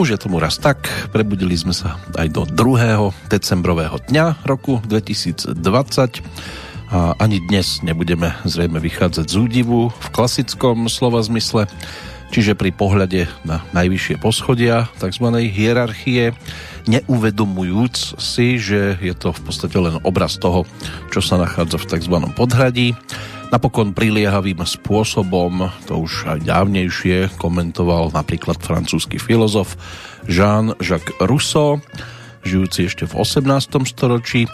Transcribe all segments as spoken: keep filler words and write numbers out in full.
Už je tomu raz tak, prebudili sme sa aj do druhého decembrového dňa roku dvetisícdvadsať a ani dnes nebudeme zrejme vychádzať z údivu v klasickom slova zmysle, čiže pri pohľade na najvyššie poschodia takzvanej hierarchie, neuvedomujúc si, že je to v podstate len obraz toho, čo sa nachádza v tzv. Podhradí. Napokon priliehavým spôsobom, to už aj dávnejšie, komentoval napríklad francúzsky filozof Jean-Jacques Rousseau, žijúci ešte v osemnástom storočí,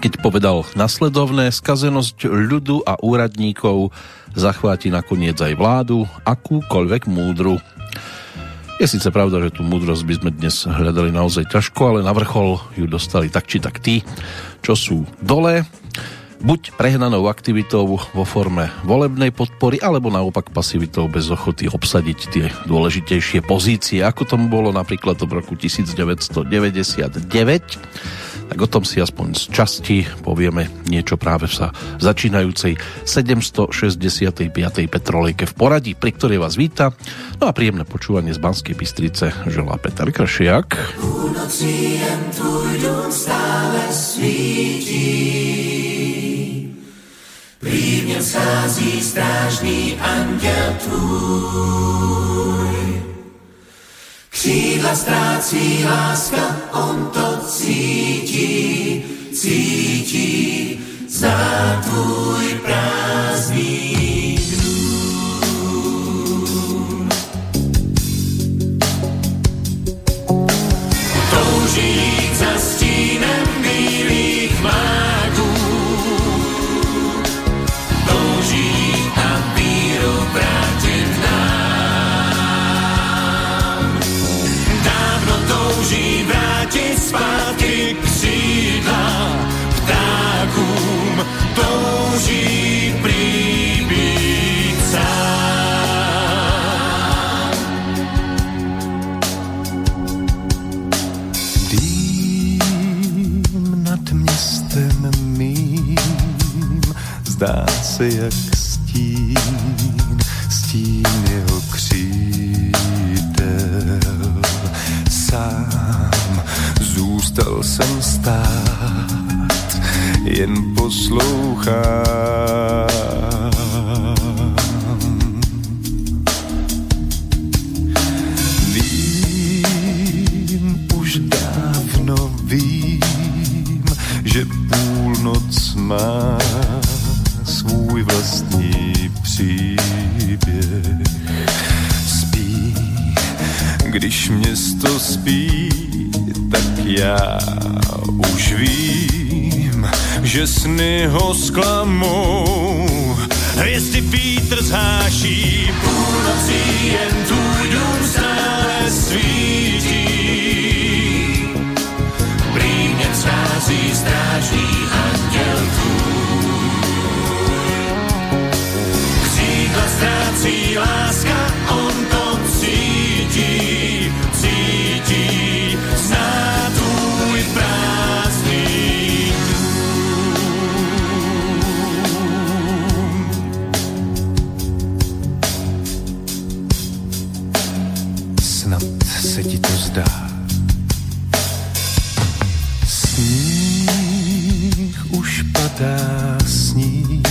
keď povedal nasledovné: skazenosť ľudu a úradníkov zachváti nakoniec aj vládu, akúkoľvek múdru. Je síce pravda, že tú múdrosť by sme dnes hľadali naozaj ťažko, ale na vrchol ju dostali tak či tak tí, čo sú dole, buď prehnanou aktivitou vo forme volebnej podpory, alebo naopak pasivitou bez ochoty obsadiť tie dôležitejšie pozície, ako tomu bolo napríklad v roku devätnásťstodeväťdesiatdeväť. Tak o tom si aspoň z časti povieme niečo práve v sa začínajúcej sedemstošesťdesiatpäť. petrolejke v poradí, pri ktorej vás víta. No a príjemné počúvanie z Banskej Bystrice želá Peter Kršiak. U noci jen tvůj dům stále svítí. Prý v něm schází strážný anděl tvůj. Křídla ztrácí láska, on to cítí, cítí za tvůj prázdný dům. Touží jít za stínem bílých má. Vrátit zpátky křídla ptákům, touží prý být sám. Dým nad městem mým zdá se jak stín, stín jeho křídel. Sám zůstal jsem stát, jen poslouchám. Vím, už dávno vím, že půlnoc má svůj vlastní příběh. Spí, když město spí, tak já už vím, že sny ho zklamou, jestli vítr zháší. Půlnocí jen tvůj dům stále svítí, prý mě schází strážný anděl tvůj. Křídla ztrácí láska, on to cítí, zná tvůj prázdný dům. Snad se ti to zdá, sníh už padá, sníh,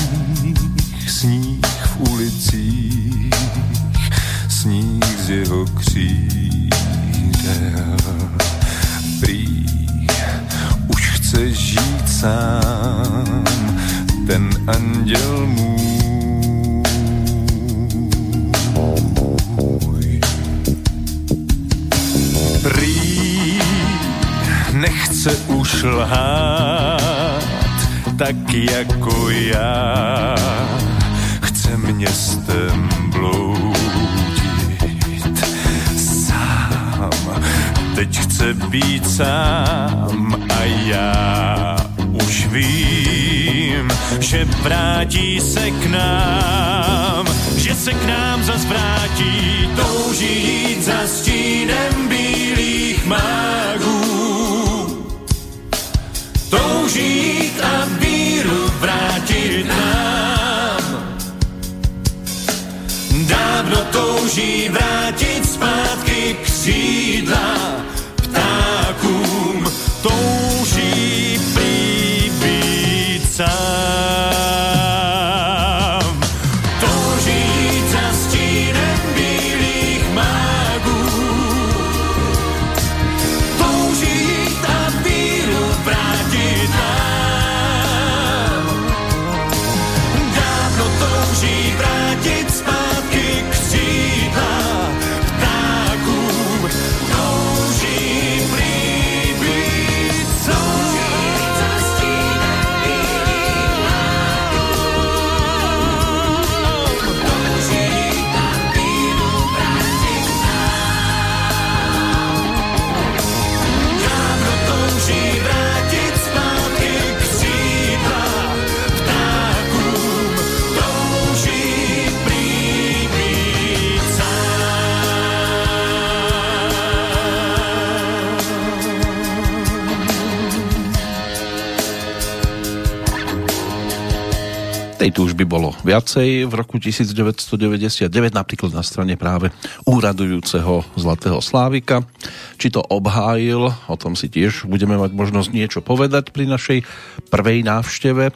sníh v ulicích, sníh z jeho křídel. Prý už chce žít sám ten anděl můj. Prý nechce už lhát, tak jako já chce městem bloudit sám. Teď chce být sám a já už vím, že vrátí se k nám, že se k nám zas vrátí. Touží jít za stínem bílých mágů, touží jít a víru vrátit nám. Dávno touží vrátit zpátky křídla Tej túžby bolo viacej. V roku devätnásťstodeväťdesiatdeväť napríklad na strane práve úradujúceho Zlatého Slávika. Či to obhájil, o tom si tiež budeme mať možnosť niečo povedať pri našej prvej návšteve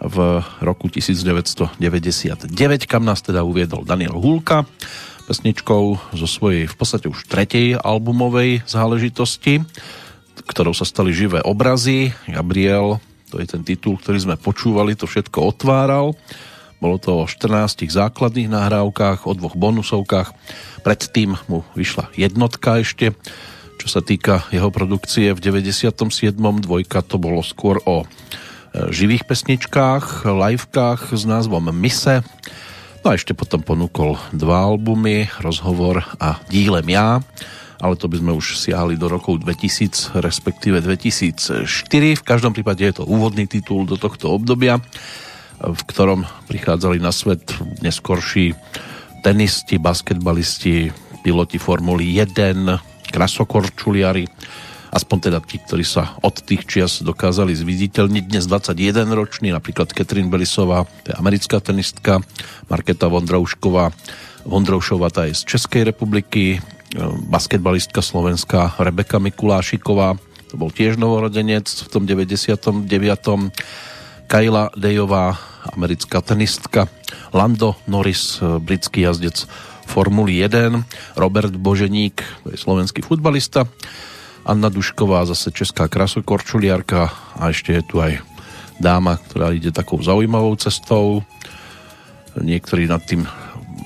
v roku devätnásťstodeväťdesiatdeväť, kam nás teda uviedol Daniel Hulka pesničkou zo svojej v podstate už tretej albumovej záležitosti, ktorou sa stali živé obrazy. Gabriel, to je ten titul, ktorý sme počúvali, to všetko otváral. Bolo to o štrnástich základných nahrávkách, o dvoch bonusovkách. Predtým mu vyšla jednotka ešte, čo sa týka jeho produkcie v deväťdesiatom siedmom. Dvojka to bolo skôr o živých pesničkách, livekách s názvom Mise. No a ešte potom ponúkol dva albumy, Rozhovor a Dílem ja, ale to by sme už siahali do rokov dvetisíc, respektíve dvetisícštyri. V každom prípade je to úvodný titul do tohto obdobia, v ktorom prichádzali na svet neskorší tenisti, basketbalisti, piloti Formuly jeden, krasokorčuliari, aspoň teda tí, ktorí sa od tých čias dokázali zviditeľniť. Dnes dvadsaťjedenroční, napríklad Catherine Bellisová, to je americká tenistka, Markéta Vondroušková, Vondroušová, tá je z Českej republiky, basketbalistka slovenská Rebeka Mikulášiková, to bol tiež novorodenec v tom deväťdesiatom deviatom. Kaila Dejová, americká tenistka, Lando Norris, britský jazdec Formuly jeden, Robert Boženík, to je slovenský futbalista, Anna Dušková, zase česká krasokorčuliarka, a ešte je tu aj dáma, ktorá ide takou zaujímavou cestou. Niektorí nad tým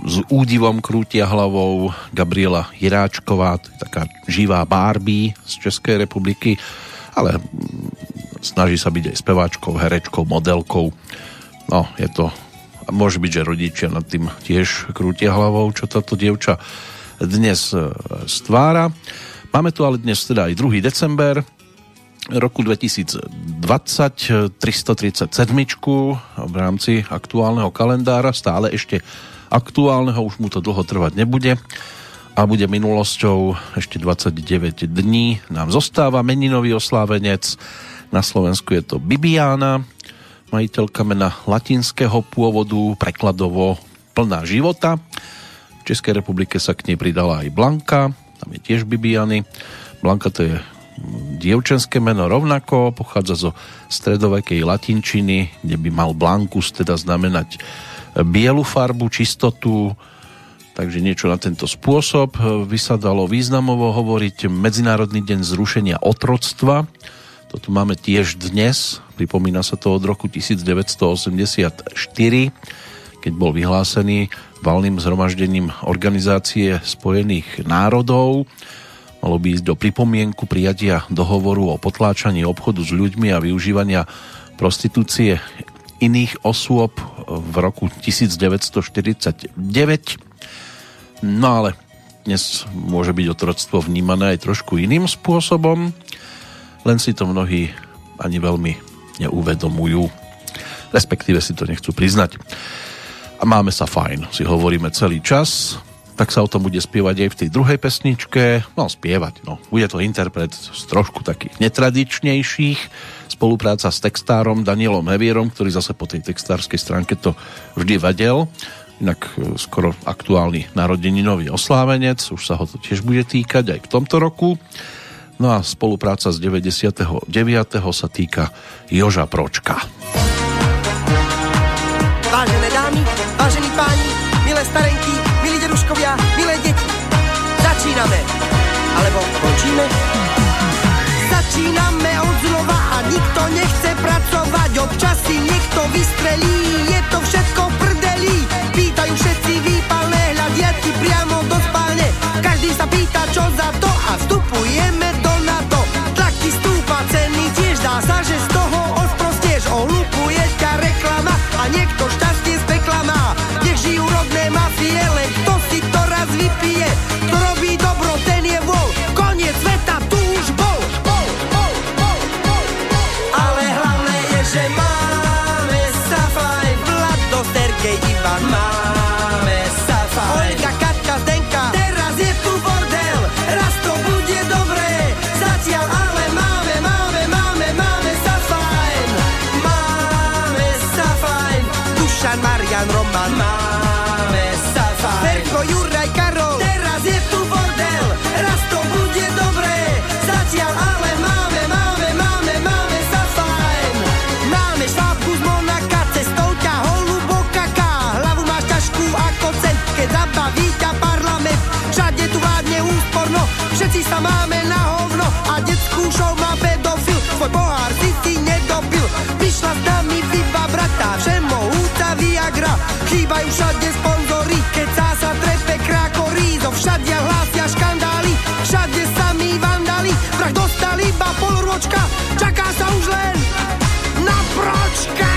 s údivom krútia hlavou. Gabriela Jiráčková, to je taká živá Barbie z Českej republiky, ale snaží sa byť aj speváčkou, herečkou, modelkou. No, je to... Môže byť, že rodičia nad tým tiež krútia hlavou, čo táto dievča dnes stvára. Máme tu ale dnes teda aj druhý december roku dvetisícdvadsať, tristotridsaťsedem v rámci aktuálneho kalendára, stále ešte aktuálneho, už mu to dlho trvať nebude a bude minulosťou. Ešte dvadsaťdeväť dní nám zostáva. Meninový oslávenec na Slovensku je to Bibiana, majiteľka mena latinského pôvodu, prekladovo plná života. V Českej republike sa k nej pridala aj Blanka, tam je tiež Bibiany. Blanka, to je dievčenské meno rovnako, pochádza zo stredovekej latinčiny, kde by mal Blankus teda znamenať bielu farbu, čistotu, takže niečo na tento spôsob. Vysadalo významovo hovoriť Medzinárodný deň zrušenia otroctva, toto máme tiež dnes, pripomína sa to od roku devätnásťstoosemdesiatštyri, keď bol vyhlásený valným zhromaždením Organizácie spojených národov. Malo by ísť do pripomienku prijatia dohovoru o potláčaní obchodu s ľuďmi a využívania prostitúcie iných osôb v roku devätnásťstoštyridsaťdeväť. No ale dnes môže byť otroctvo vnímané aj trošku iným spôsobom, len si to mnohí ani veľmi neuvedomujú, respektíve si to nechcú priznať. A máme sa fajn, si hovoríme celý čas, tak sa o tom bude spievať aj v tej druhej pesničke. No, spievať, no. Bude to interpret z trošku takých netradičnejších. Spolupráca s textárom Danielom Hevierom, ktorý zase po tej textárskej stránke to vždy vedel. Inak skoro aktuálny narodeninový oslávenec, už sa ho to tiež bude týkať aj v tomto roku. No a spolupráca z deväťdesiatdeväť. sa týka Joža Pročka. Vážené dámy, vážení páni, milé starenky, milí deduškovia, milé deti, začínáme, alebo končíme? Začínáme od znova a nikto nechce pracovať, občas si niekto vystrelí, je to všetko v prdeli, pýtajú všetci výpalné, hľadia ti priamo do spálne, každý sa pýta čo za to a vstupujeme do NATO, tlak ti stúpa, ceny tiež, dá sa, že z toho osprostieš, ohlúpuje ťa reklama a niekto šťastie z pekla má. Nech žijú rodné mafie, len kto si to raz vypije, kto robí dobro, ten je vol, koniec sveta tu už bol. Ale hlavné je, že máme sa fajn, Vlad do Sergej Ivan, máme sa fajn, Olga, Katka, Zdenka, teraz je tu bordel, raz to bude dobré. sa máme na hovno a detskú show má pedofil, svoj pohár si si nedopil. Vyšla s nami piva brata, všemohúca Viagra, chýbajú všade sponzory, kecá sa trepe krákorízo, všadia hlásia škandály, všade sami vandali, vrah dostali iba polrôčka, čaká sa už len na pročka.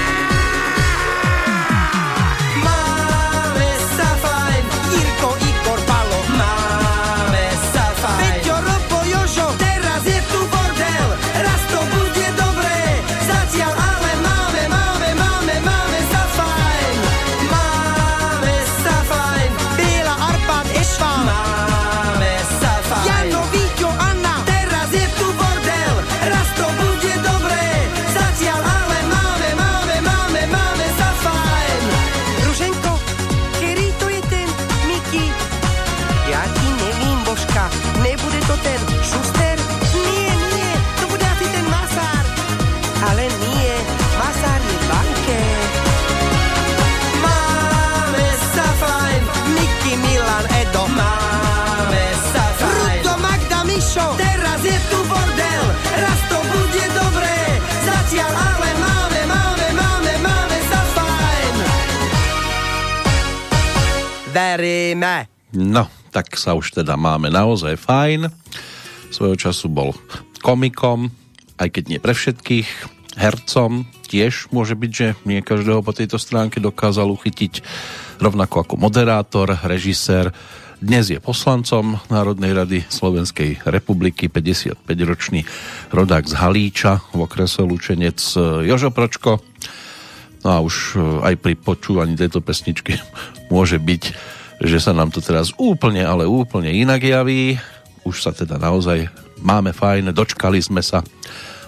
Veríme. No, tak sa už teda máme naozaj fajn. Svojho času bol komikom, aj keď nie pre všetkých, hercom. Tiež môže byť, že nie každého po tejto stránke dokázal uchytiť, rovnako ako moderátor, režisér. Dnes je poslancom Národnej rady Slovenskej republiky, päťdesiatpäťročný rodák z Halíča v okrese Lučenec Jožo Pročko. No a už aj pri počúvaní tejto pesničky môže byť, že sa nám to teraz úplne, ale úplne inak javí. Už sa teda naozaj máme fajn, dočkali sme sa,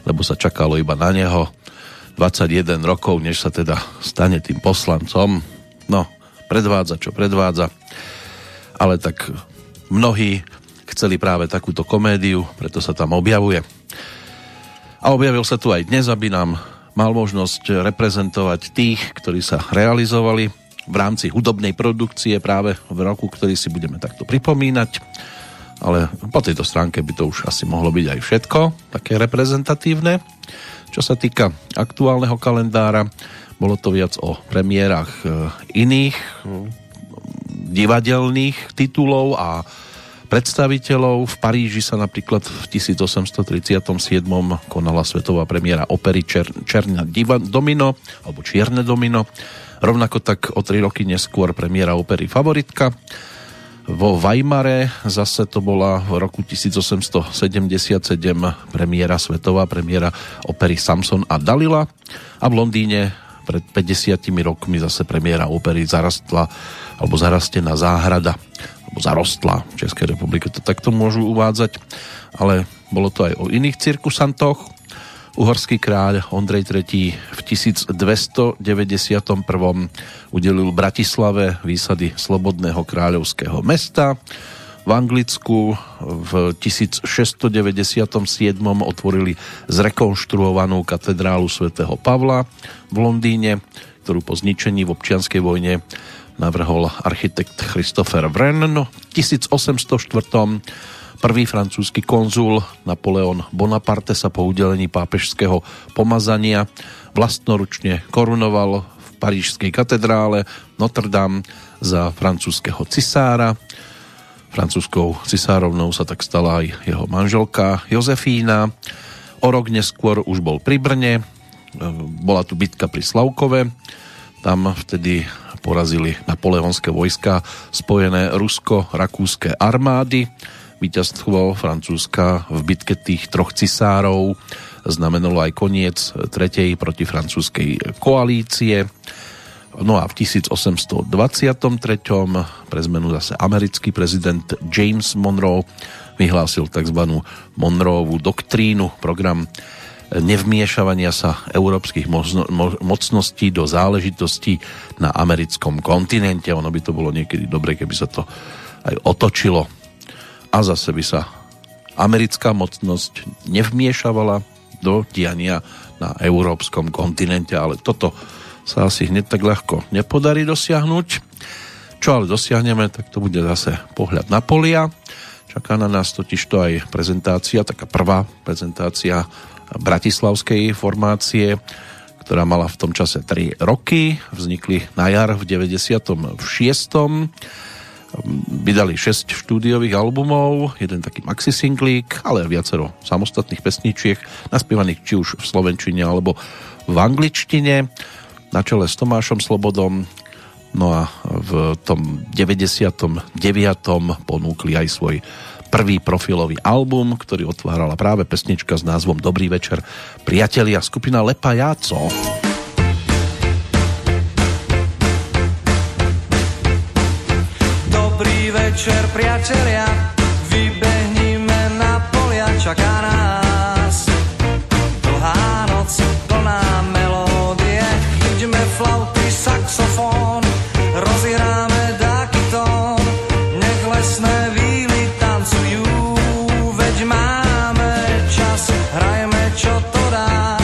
lebo sa čakalo iba na neho dvadsaťjeden rokov, než sa teda stane tým poslancom. No, predvádza, čo predvádza. Ale tak mnohí chceli práve takúto komédiu, preto sa tam objavuje. A objavil sa tu aj dnes, aby nám mal možnosť reprezentovať tých, ktorí sa realizovali v rámci hudobnej produkcie práve v roku, ktorý si budeme takto pripomínať. Ale po tejto stránke by to už asi mohlo byť aj všetko, také reprezentatívne. Čo sa týka aktuálneho kalendára, bolo to viac o premiérach iných divadelných titulov a predstaviteľov. V Paríži sa napríklad v tisíc osemsto tridsiatom siedmom konala svetová premiéra opery Černé domino alebo Čierne domino. Rovnako tak o tri roky neskôr premiéra opery Favoritka. Vo Weimare zase to bola v roku tisíc osemsto sedemdesiatsedem premiéra, svetová premiéra opery Samson a Dalila. A v Londýne pred päťdesiatimi rokmi zase premiéra opery Zarastla alebo Zarastená záhrada. Zarostla v Českej republike, to takto môžu uvádzať, ale bolo to aj o iných cirkusantoch. Uhorský kráľ Ondrej tretí v tisícdvestodeväťdesiatprvom udelil Bratislave výsady slobodného kráľovského mesta. V Anglicku v tisícšesťstodeväťdesiatsedem otvorili zrekonštruovanú katedrálu svätého Pavla v Londýne, ktorú po zničení v občianskej vojne navrhol architekt Christopher Wren. V tisíc osemsto štyri prvý francúzsky konzul Napoleon Bonaparte sa po udelení pápežského pomazania vlastnoručne korunoval v parížskej katedrále Notre Dame za francúzskeho cisára. Francúzskou cisárovnou sa tak stala aj jeho manželka Jozefína. O rok neskôr už bol pri Brne. Bola tu bitka pri Slavkove. Tam vtedy porazili napoleonské vojska spojené rusko-rakúske armády. Víťazstvo Francúzska v bitke tých troch cisárov znamenalo aj koniec tretej protifrancúzskej koalície. No a v tisíc osemsto dvadsaťtri pre zmenu zase americký prezident James Monroe vyhlásil tzv. Monroeovú doktrínu, program nevmiešavania sa európskych mocností do záležitostí na americkom kontinente. Ono by to bolo niekedy dobre, keby sa to aj otočilo. A zase by sa americká mocnosť nevmiešavala do diania na európskom kontinente, ale toto sa asi hneď tak ľahko nepodarí dosiahnuť. Čo ale dosiahneme, tak to bude zase pohľad na polia. Čaká na nás totiž to aj prezentácia, taká prvá prezentácia bratislavskej formácie, ktorá mala v tom čase tri roky. Vznikli na jar v deväťdesiatom šiestom. Vydali šesť štúdiových albumov, jeden taký maxi singlík, ale viacero samostatných pesničiek, naspievaných či už v slovenčine alebo v angličtine, na čele s Tomášom Slobodom. No a v tom deväťdesiatom deviatom ponúkli aj svoj prvý profilový album, ktorý otvárala práve pesnička s názvom Dobrý večer, priatelia, skupina Lepa Jáco. Dobrý večer, priatelia, vybehnime na polia, čaká nás dlhá noc, plná melódie, chyťme flauty, saxofón, rozhráme dáky tón, nech lesné víly tancujú, veď máme čas, hrajme čo to dá,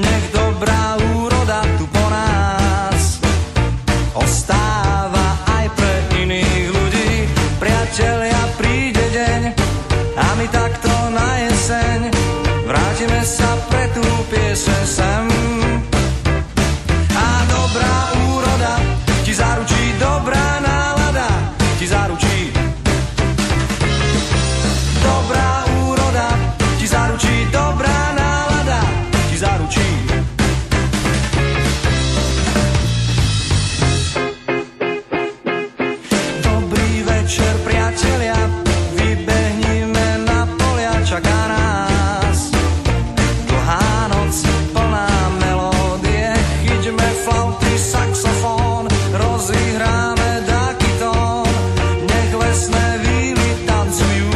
nech dobrá úroda tu po nás ostáva aj pre iných ľudí. Priatelia, príde deň a my takto na jeseň vrátime sa pre tú pieseň sem. A dobrá úroda ti zaručí, dobrá nálada ti zaručí. Dobrá úroda ti zaručí, dobrá nálada ti zaručí. Dobrý večer, priatelia, vybehnime na polia, čaká nás dlhá noc, plná melódie, chyťme flauty, saxofón, rozhráme dáky tón, nech lesné víly tancujú,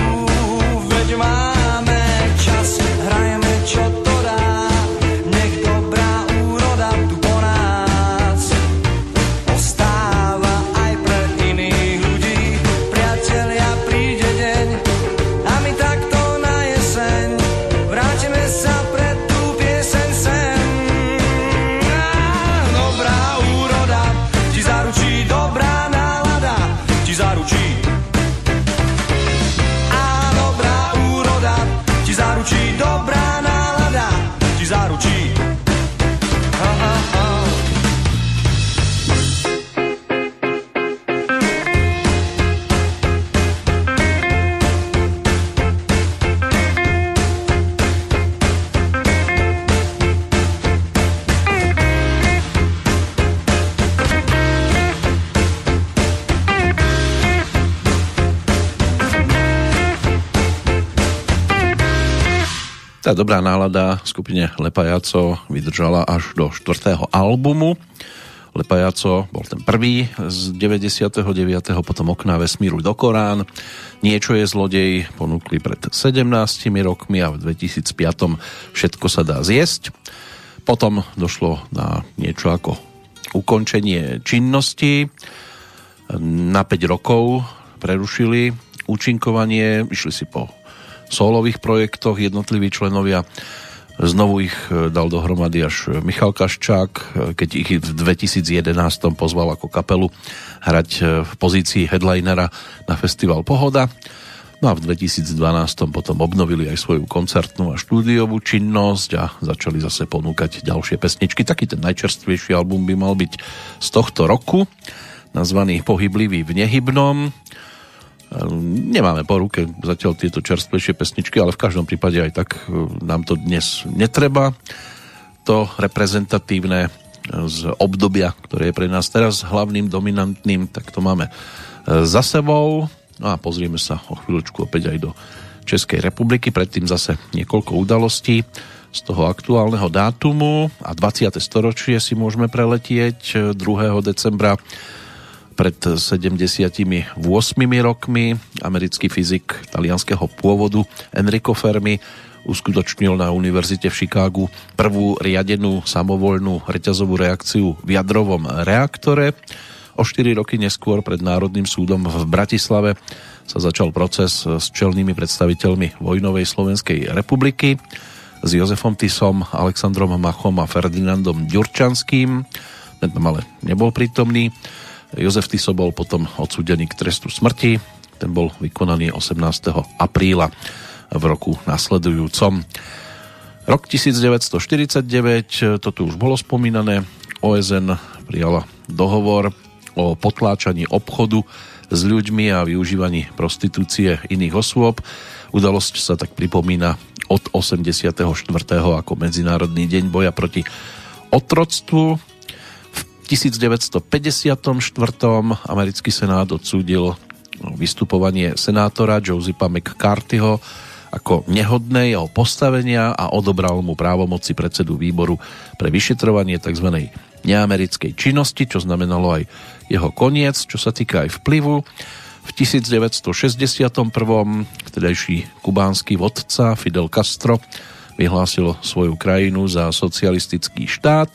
veď máme čas, hrajeme čo to dá, nech dobrá úroda tu po nás ostáva aj pre iných ľudí. Priatelia, príde deň a my takto na jeseň vrátime sa pred tú pieseň sem. Á, dobrá úroda ti zaručí, dobrá nálada ti zaručí. A dobrá úroda ti zaručí, dobrá nálada ti zaručí. Ha, ha, ha. Tá dobrá nálada skupine Lepa Jáco vydržala až do štvrtého albumu. Lepa Jáco bol ten prvý z deväťdesiatdeväť. Potom Okná vesmíru do Korán, Niečo je zlodej ponúkli pred sedemnástimi rokmi a v dvetisícpäť Všetko sa dá zjesť. Potom došlo na niečo ako ukončenie činnosti. Na päť rokov prerušili účinkovanie, išli si po solových projektoch jednotliví členovia. Znovu ich dal dohromady až Michal Kaščák, keď ich v dvetisícjedenásť pozval ako kapelu hrať v pozícii headlinera na Festival Pohoda. No a v dvetisícdvanásť potom obnovili aj svoju koncertnú a štúdiovú činnosť a začali zase ponúkať ďalšie pesničky. Taký ten najčerstvejší album by mal byť z tohto roku, nazvaný Pohyblivý v nehybnom. Nemáme po ruke zatiaľ tieto čerstvejšie pesničky, ale v každom prípade aj tak nám to dnes netreba. To reprezentatívne z obdobia, ktoré je pre nás teraz hlavným, dominantným, tak to máme za sebou. No a pozrieme sa o chvíľočku opäť aj do Českej republiky. Predtým zase niekoľko udalostí z toho aktuálneho dátumu a dvadsiate storočie si môžeme preletieť. druhého decembra pred sedemdesiatimi ôsmimi rokmi americký fyzik talianského pôvodu Enrico Fermi uskutočnil na univerzite v Chicagu prvú riadenú samovoľnú reťazovú reakciu v jadrovom reaktore. O štyri roky neskôr pred Národným súdom v Bratislave sa začal proces s čelnými predstaviteľmi vojnovej Slovenskej republiky, s Jozefom Tisom, Alexandrom Machom a Ferdinandom Ďurčanským. Ten tam ale nebol prítomný. Jozef Tiso bol potom odsúdený k trestu smrti, Ten bol vykonaný osemnásteho apríla v roku nasledujúcom. Rok devätnásťstoštyridsaťdeväť, to tu už bolo spomínané, ó es en prijala dohovor o potláčaní obchodu s ľuďmi a využívaní prostitúcie iných osôb. Udalosť sa tak pripomína od osemdesiateho štvrtého ako Medzinárodný deň boja proti otroctvu. V devätnásťstopäťdesiatštyri americký senát odsúdil vystupovanie senátora Josepa McCarthyho ako nehodné jeho postavenia a odobral mu právomoci predsedu výboru pre vyšetrovanie tzv. Neamerickej činnosti, čo znamenalo aj jeho koniec, čo sa týka aj vplyvu. V devätnásťstošesťdesiatjeden vtedajší kubánsky vodca Fidel Castro vyhlásil svoju krajinu za socialistický štát.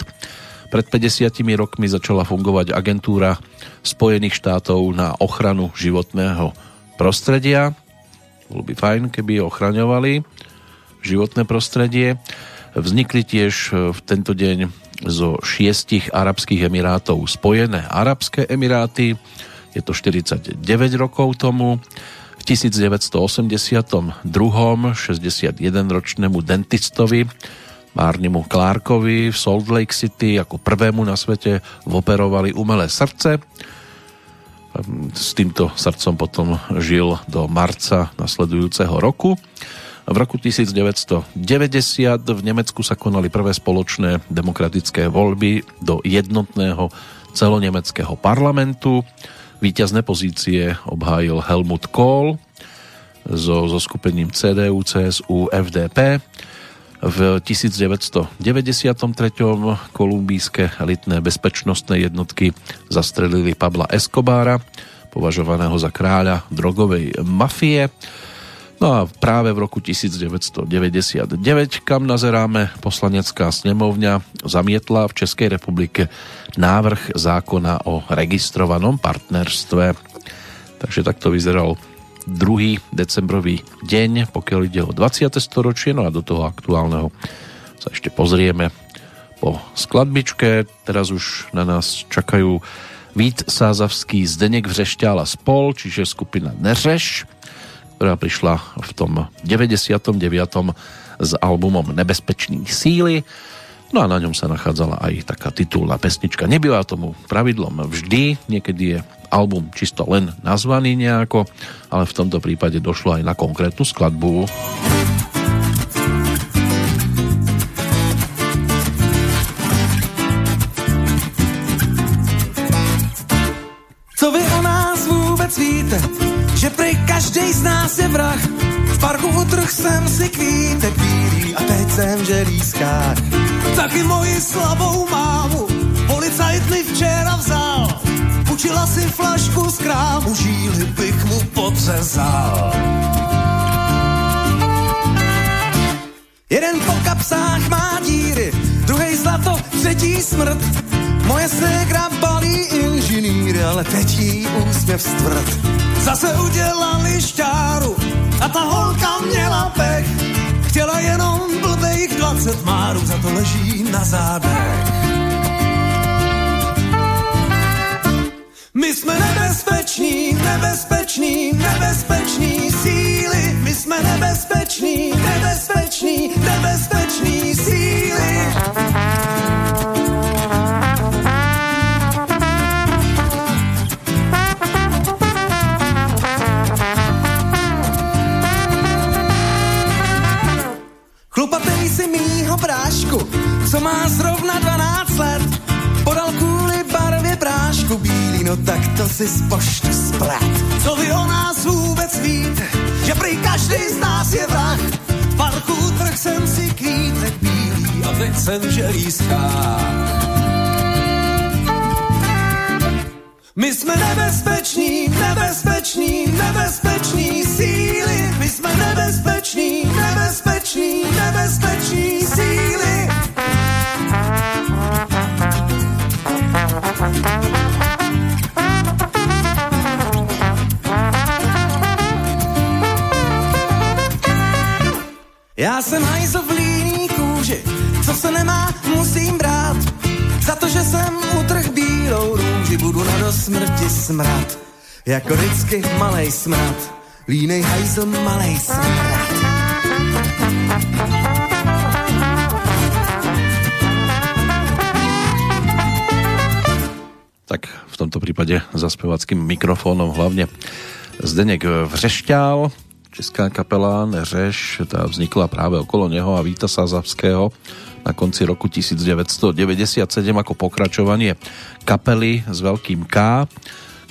Pred päťdesiatimi rokmi začala fungovať agentúra Spojených štátov na ochranu životného prostredia. Bolo by fajn, keby ochraňovali životné prostredie. Vznikli tiež v tento deň zo šiestich arabských emirátov Spojené arabské emiráty. Je to štyridsaťdeväť rokov tomu. V devätnásťstoosemdesiatdva šesťdesiatjedenročnému dentistovi Marnimu Clarkovi v Salt Lake City ako prvému na svete operovali umelé srdce. S týmto srdcom potom žil do marca nasledujúceho roku. V roku devätnásťstodeväťdesiat v Nemecku sa konali prvé spoločné demokratické voľby do jednotného celonemeckého parlamentu. Víťazné pozície obhájil Helmut Kohl so, so skupením cé dé ú, cé es ú, ef dé pé. V devätnásťstodeväťdesiattri kolumbijské elitné bezpečnostné jednotky zastrelili Pabla Escobára, považovaného za kráľa drogovej mafie. No a práve v roku devätnásťstodeväťdesiatdeväť, kam nazeráme, poslanecká snemovňa zamietla v Českej republike návrh zákona o registrovanom partnerstve. Takže takto vyzeral druhý decembrový deň, pokiaľ ide o dvadsiate storočie, no a do toho aktuálneho sa ešte pozrieme po skladbičke. Teraz už na nás čakajú Vít Sázavský, Zdeněk Vřešťál a spol, čiže skupina Neřeš, ktorá prišla v tom deväťdesiatom deviatom s albumom Nebezpečný síly. No a na ňom sa nachádzala aj taká titulná pesnička. Nebýva tomu pravidlom vždy, niekedy je album čisto len nazvaný nejako, ale v tomto prípade došlo aj na konkrétnu skladbu. Co vy o nás vôbec víte? Že prej každej z nás je vrah. V parku utrh jsem si kvítek bílý a teď jsem želízkách. Taky moji slabou mámu policajt mi včera vzal. Učila si flašku z krámu, žíly bych mu podřezal. Jeden po kapsách má díry, druhej zlato, třetí smrt. Moje ségra balí inženýry, ale teď jí úsměv stvrt. Zase udělali šťáru a ta holka měla pech. Chtěla jenom blbejch dvacet máru, za to leží na zádech. My jsme nebezpeční, nebezpeční, nebezpeční síly. My jsme nebezpeční, nebezpeční, nebezpeční síly. Chlupatej si mýho brášku, co má zrovna dvanáct let. Podal kvůli barvě brášku bílý, no tak to si z poštu splet. Co vy o nás vůbec víte, že prý každý z nás je vrah. V parku utrh jsem si kvítek bílý a teď jsem v želízkách. My jsme nebezpeční, nebezpeční, nebezpeční síly. My jsme nebezpeční, nebezpeční, nebezpeční síly. Já jsem hajzl v líný kůži, co se nemá, musím brát. Za to, že jsem utrh bílou růži, budu na do smrti smrát. Jako vždycky malej smrad, línej hajzl, malej smrad. Tak v tomto prípade za spevackým mikrofónom hlavne Zdeněk Vřešťál, česká kapela Neřeš, tá vznikla práve okolo neho a Víta Sázavského na konci roku devätnásťstodeväťdesiatsedem ako pokračovanie kapely s veľkým K,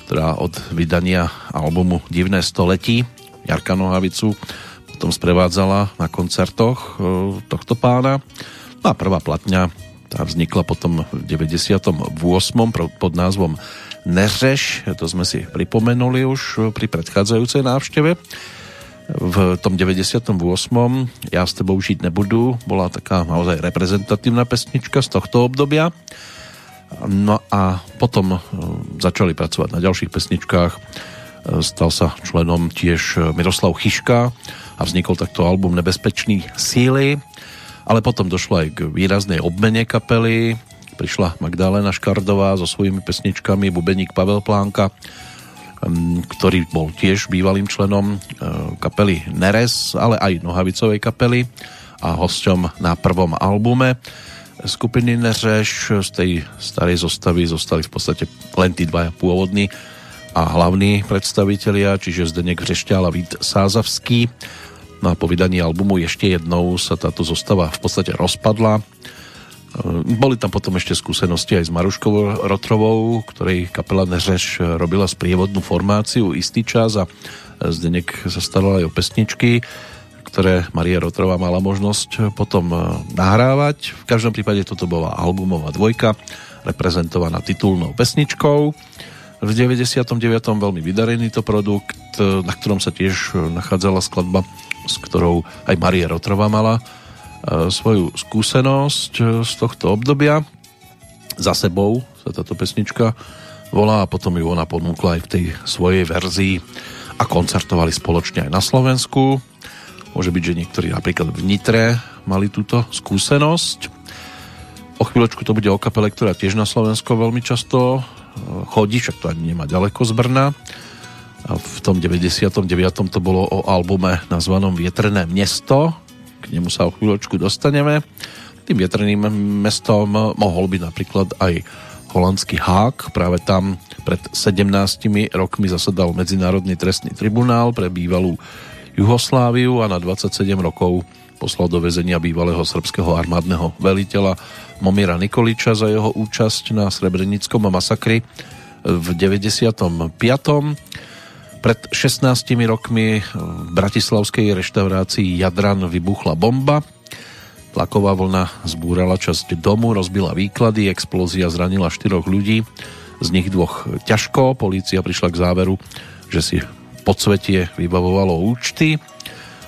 ktorá od vydania albumu Divné století Jarka Nohavicu potom sprevádzala na koncertoch tohto pána. No a prvá platňa tá vznikla potom v deväťdesiatom ôsmom pod názvom Neřeš, to sme si pripomenuli už pri predchádzajúcej návšteve. V tom deväťdesiatom ôsmom Ja s tebou žiť nebudu bola taká naozaj reprezentatívna pesnička z tohto obdobia. No a potom začali pracovať na ďalších pesničkách. Stal sa členom tiež Miroslav Chyška a vznikol takto album Nebezpečný síly, ale potom došlo aj k výraznej obmene kapely. Prišla Magdalena Škardová so svojimi pesničkami, bubeník Pavel Plánka, ktorý bol tiež bývalým členom kapely Neres, ale aj Nohavicovej kapely a hosťom na prvom albume skupiny Neřeš. Z tej starej zostavy zostali v podstate len tí dvaja pôvodní a hlavní predstavitelia, čiže Zdeněk Vřešťál a Vít Sázavský. No a po vydaní albumu Ešte jednou sa táto zostava v podstate rozpadla. Boli tam potom ešte skúsenosti aj s Maruškou Rottrovou, ktorej kapela Neřeš robila sprievodnú formáciu istý čas a Zdenek sa staral aj o pesničky, ktoré Marie Rottrová mala možnosť potom nahrávať. V každom prípade toto bola albumová dvojka, reprezentovaná titulnou pesničkou. V deväťdesiatom deviatom veľmi vydarený to produkt, na ktorom sa tiež nachádzala skladba, s ktorou aj Marie Rottrová mala svoju skúsenosť z tohto obdobia. Za sebou sa táto pesnička volá a potom ju ona ponúkla aj v tej svojej verzii a koncertovali spoločne aj na Slovensku. Môže byť, že niektorí napríklad v Nitre mali túto skúsenosť. O chvíľočku to bude o kapele, ktorá tiež na Slovensko veľmi často chodí, však to ani nemá ďaleko z Brna. A v tom deväťdesiatom deviatom to bolo o albume nazvanom Vietrné mesto. K nemu sa o chvíľočku dostaneme. Tým Vietrným mestom mohol byť napríklad aj holandský Haag. Práve tam pred sedemnástimi rokmi zasadal Medzinárodný trestný tribunál pre bývalú Juhosláviu a na dvadsaťsedem rokov poslal do väzenia bývalého srbského armádneho veliteľa Momira Nikoliča za jeho účasť na srebrenickom masakri v deväťdesiatom piatom Pred šestnástimi rokmi v bratislavskej reštaurácii Jadran vybuchla bomba. Tlaková vlna zbúrala časť domu, rozbila výklady, explózia zranila štyroch ľudí, z nich dvoch ťažko. Polícia prišla k záveru, že si podsvetie vybavovalo účty.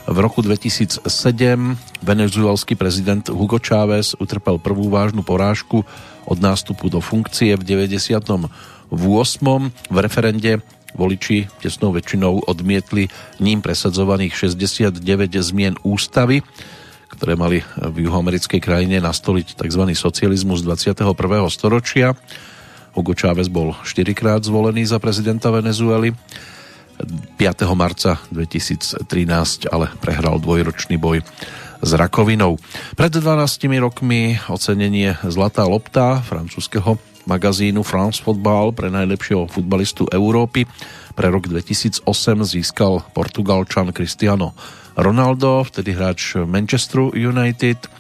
V roku dvetisícsedem venezuelský prezident Hugo Chávez utrpel prvú vážnu porážku od nástupu do funkcie v deväťdesiatom ôsmom V referende voliči tesnou väčšinou odmietli ním presadzovaných šesťdesiatdeväť zmien ústavy, ktoré mali v juhoamerickej krajine nastoliť tzv. Socializmus dvadsiateho prvého storočia. Hugo Chávez bol štyrikrát zvolený za prezidenta Venezuely. piateho marca dvetisíctrinásť ale prehral dvojročný boj s rakovinou. Pred dvanástimi rokmi ocenenie Zlatá lopta francúzskeho magazínu France Football pre najlepšieho futbalistu Európy pre rok dvetisícosem získal Portugalčan Cristiano Ronaldo, vtedy hráč Manchesteru United.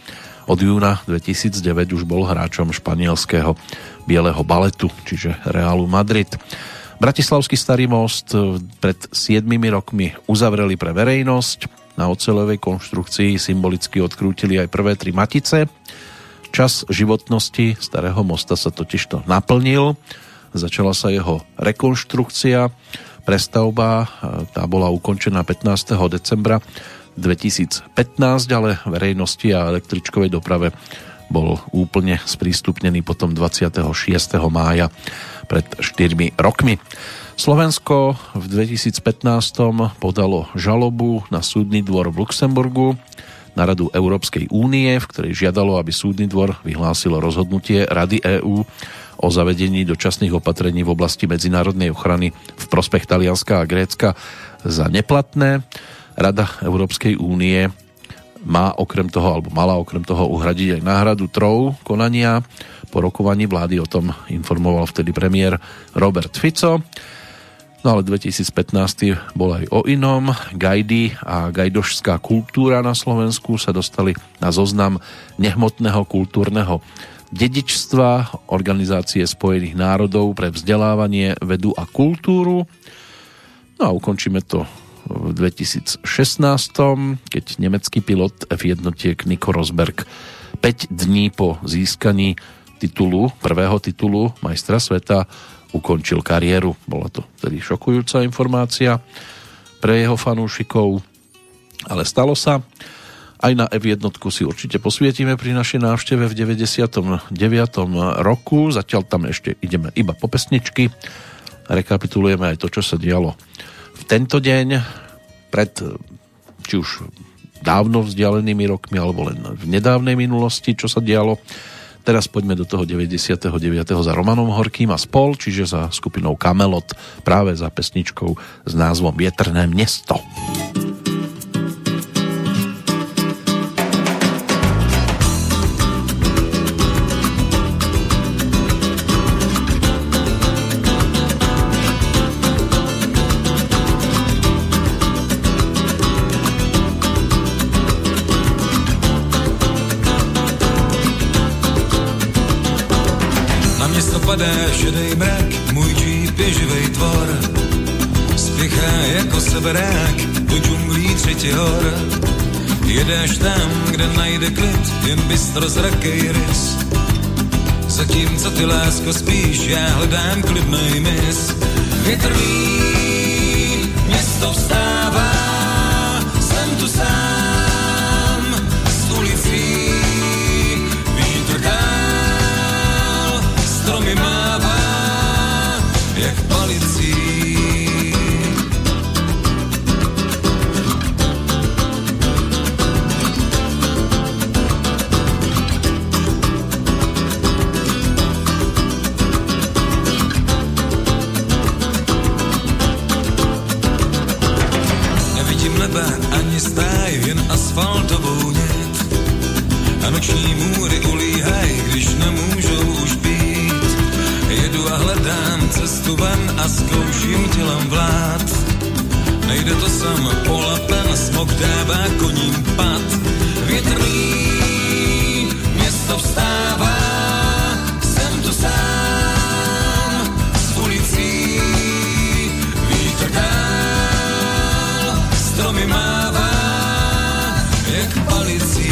Od júna dvetisícdeväť už bol hráčom španielského bieleho baletu, čiže Realu Madrid. Bratislavský Starý most pred siedmimi rokmi uzavreli pre verejnosť. Na oceľovej konštrukcii symbolicky odkrútili aj prvé tri matice. Čas životnosti Starého mosta sa totižto naplnil. Začala sa jeho rekonštrukcia. Prestavba tá bola ukončená pätnásteho decembra dvetisícpätnásť, ale verejnosti a električkovej doprave bol úplne sprístupnený potom dvadsiateho šiesteho mája pred štyrmi rokmi. Slovensko v dvetisícpätnásť podalo žalobu na súdny dvor v Luxemburgu na Radu Európskej únie, v ktorej žiadalo, aby Súdny dvor vyhlásil rozhodnutie Rady EÚ o zavedení dočasných opatrení v oblasti medzinárodnej ochrany v prospech Talianska a Grécka za neplatné. Rada Európskej únie má okrem toho, alebo mala okrem toho uhradiť aj náhradu trov konania. Po rokovaní vlády o tom informoval vtedy premiér Robert Fico. No ale dvetisícpätnásť bol aj o inom. Gajdy a gajdošská kultúra na Slovensku sa dostali na zoznam nehmotného kultúrneho dedičstva Organizácie spojených národov pre vzdelávanie, vedu a kultúru. No a ukončíme to v dvetisícšestnásť, keď nemecký pilot ef jednotiek Nico Rosberg päť dní po získaní titulu, prvého titulu majstra sveta ukončil kariéru. Bola to tedy šokujúca informácia pre jeho fanúšikov, ale stalo sa. Aj na ef jednotku si určite posvietime pri našej návšteve v deväťdesiatom deviatom roku. Zatiaľ tam ešte ideme iba po pesničky. Rekapitulujeme aj to, čo sa dialo v tento deň, pred či už dávno vzdialenými rokmi, alebo len v nedávnej minulosti, čo sa dialo. Teraz poďme do toho deväťdesiatdeväť za Romanom Horkým a spol, čiže za skupinou Kamelot, práve za pesničkou s názvom Vietrné mesto. Šedej mrak, můj džíp je živej tvor, spěchá jako severák do džunglí třetí hor. Jedeš tam, kde najde klid, jen bystrozrakej rys. Zatímco ty, lásko, spíš, já hledám klidnej mis. Větrný město vstává, jsem tu sám z ulicí. Vítr dál, stromy mává jak palicí. Nevidím nebe ani stáj, jen asfaltovou nit. A noční můry ulíhaj, když nemůžou už být. Jedu a hledám cestu ven a zkouším tělem vlád. Nejde to sem, polapen, smog dává koním pad. Větrný město vstává, jsem tu sám z ulicí. Vítr dál, stromy mává jak palicí.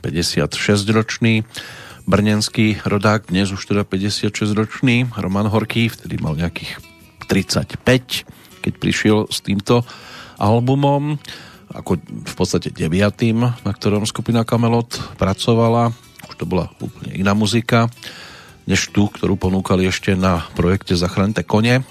päťdesiatšesťročný brněnský rodák, dnes už teda päťdesiatšesťročný Roman Horký, vtedy mal nejakých tridsaťpäť, keď prišiel s týmto albumom, ako v podstate deviatým, na ktorom skupina Kamelot pracovala. už to bola úplne iná muzika, než tú, ktorú ponúkali ešte na projekte Zachraňte kone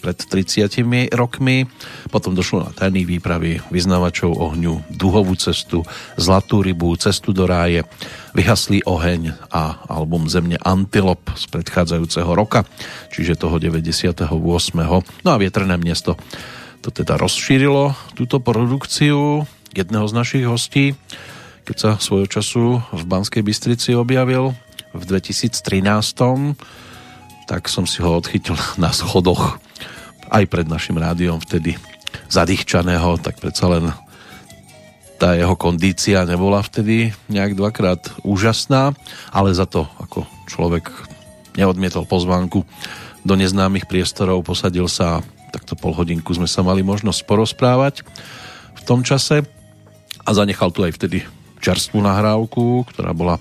pred tridsiatimi rokmi. Potom došlo na tajné výpravy, Vyznavačov ohňu, Dúhovú cestu, Zlatú rybu, Cestu do ráje, Vyhaslý oheň a album Zemne antilop z predchádzajúceho roka, čiže toho deväťdesiateho ôsmeho. No a Vietrné miesto to teda rozšírilo túto produkciu jedného z našich hostí, keď sa svojho času v Banskej Bystrici objavil v dvetisíctrinásť, tak som si ho odchytil na schodoch aj pred našim rádiom, vtedy zadýchčaného, tak predsa len tá jeho kondícia nebola vtedy nejak dvakrát úžasná, ale za to, ako človek neodmietol pozvánku do neznámych priestorov, posadil sa, takto pol hodinku sme sa mali možnosť porozprávať v tom čase a zanechal tu aj vtedy čerstvú nahrávku, ktorá bola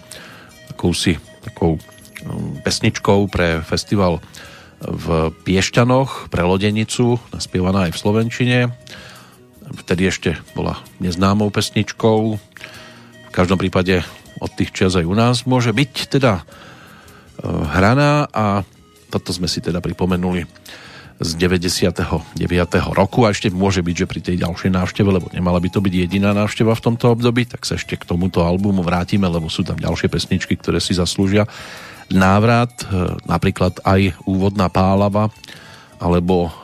akousi takou pesničkou pre festival v Piešťanoch, pre Lodenicu, naspievaná aj v slovenčine. Vtedy ešte bola neznámou pesničkou. V každom prípade od tých čias aj u nás môže byť teda hraná a toto sme si teda pripomenuli z deväťdesiateho deviateho roku a ešte môže byť, že pri tej ďalšej návšteve, lebo nemala by to byť jediná návšteva v tomto období, tak sa ešte k tomuto albumu vrátime, lebo sú tam ďalšie pesničky, ktoré si zaslúžia návrat, napríklad aj Úvodná pálava alebo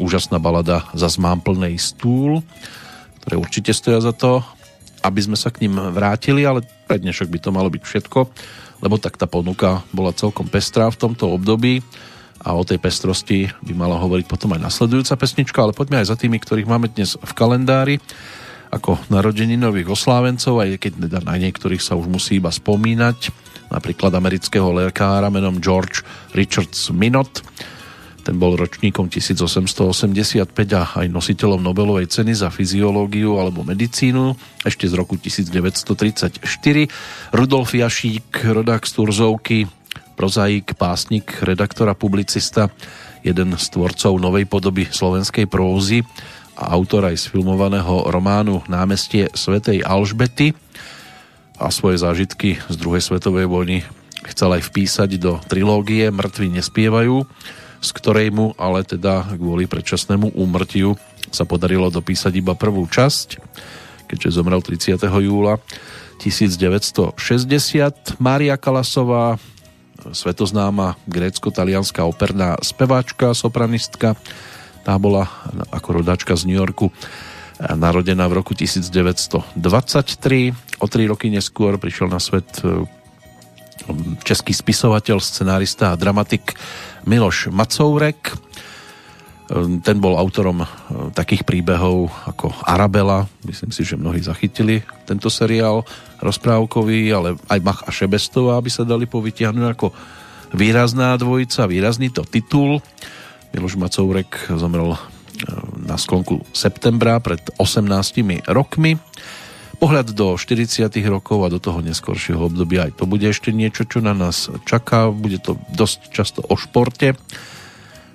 úžasná balada Zas mám plnej stúl, ktoré určite stoja za to, aby sme sa k ním vrátili, ale pre dnešok by to malo byť všetko, lebo tak tá ponuka bola celkom pestrá v tomto období. A o tej pestrosti by mala hovoriť potom aj nasledujúca pesnička, ale poďme aj za tými, ktorých máme dnes v kalendári, ako narodeninových oslávencov, aj keď teda na niektorých sa už musí iba spomínať, napríklad amerického lekára menom George Richards Minot, ten bol ročníkom tisícosemstoosemdesiatpäť a aj nositeľom Nobelovej ceny za fyziológiu alebo medicínu ešte z roku devätnásť tridsaťštyri. Rudolf Jašík, rodák z Turzovky, prozaik, pásnik, redaktor a publicista, jeden z tvorcov novej podoby slovenskej prózy a autor aj sfilmovaného románu Námestie svätej Alžbety, a svoje zážitky z druhej svetovej vojny chcel aj vpísať do trilógie Mŕtvi nespievajú, z ktorej mu ale teda kvôli predčasnému úmrtiu sa podarilo dopísať iba prvú časť, keďže zomrel tridsiateho júla tisícdeväťstošesťdesiat. Mária Kalasová, svetoznáma grécko-talianská operná speváčka, sopranistka. Tá bola ako rodáčka z New Yorku narodená v roku devätnásť dvadsaťtri. O tri roky neskôr prišiel na svet český spisovateľ, scenárista a dramatik Miloš Macourek. Ten bol autorom takých príbehov ako Arabela, myslím si, že mnohí zachytili tento seriál rozprávkový, ale aj Mach a Šebestová by sa dali povytiahnuť ako výrazná dvojica, výrazný to titul. Miloš Macourek zomrel na sklonku septembra pred osemnástimi rokmi. Pohľad do štyridsiatych rokov a do toho neskoršieho obdobia, aj to bude ešte niečo, čo na nás čaká, bude to dosť často o športe,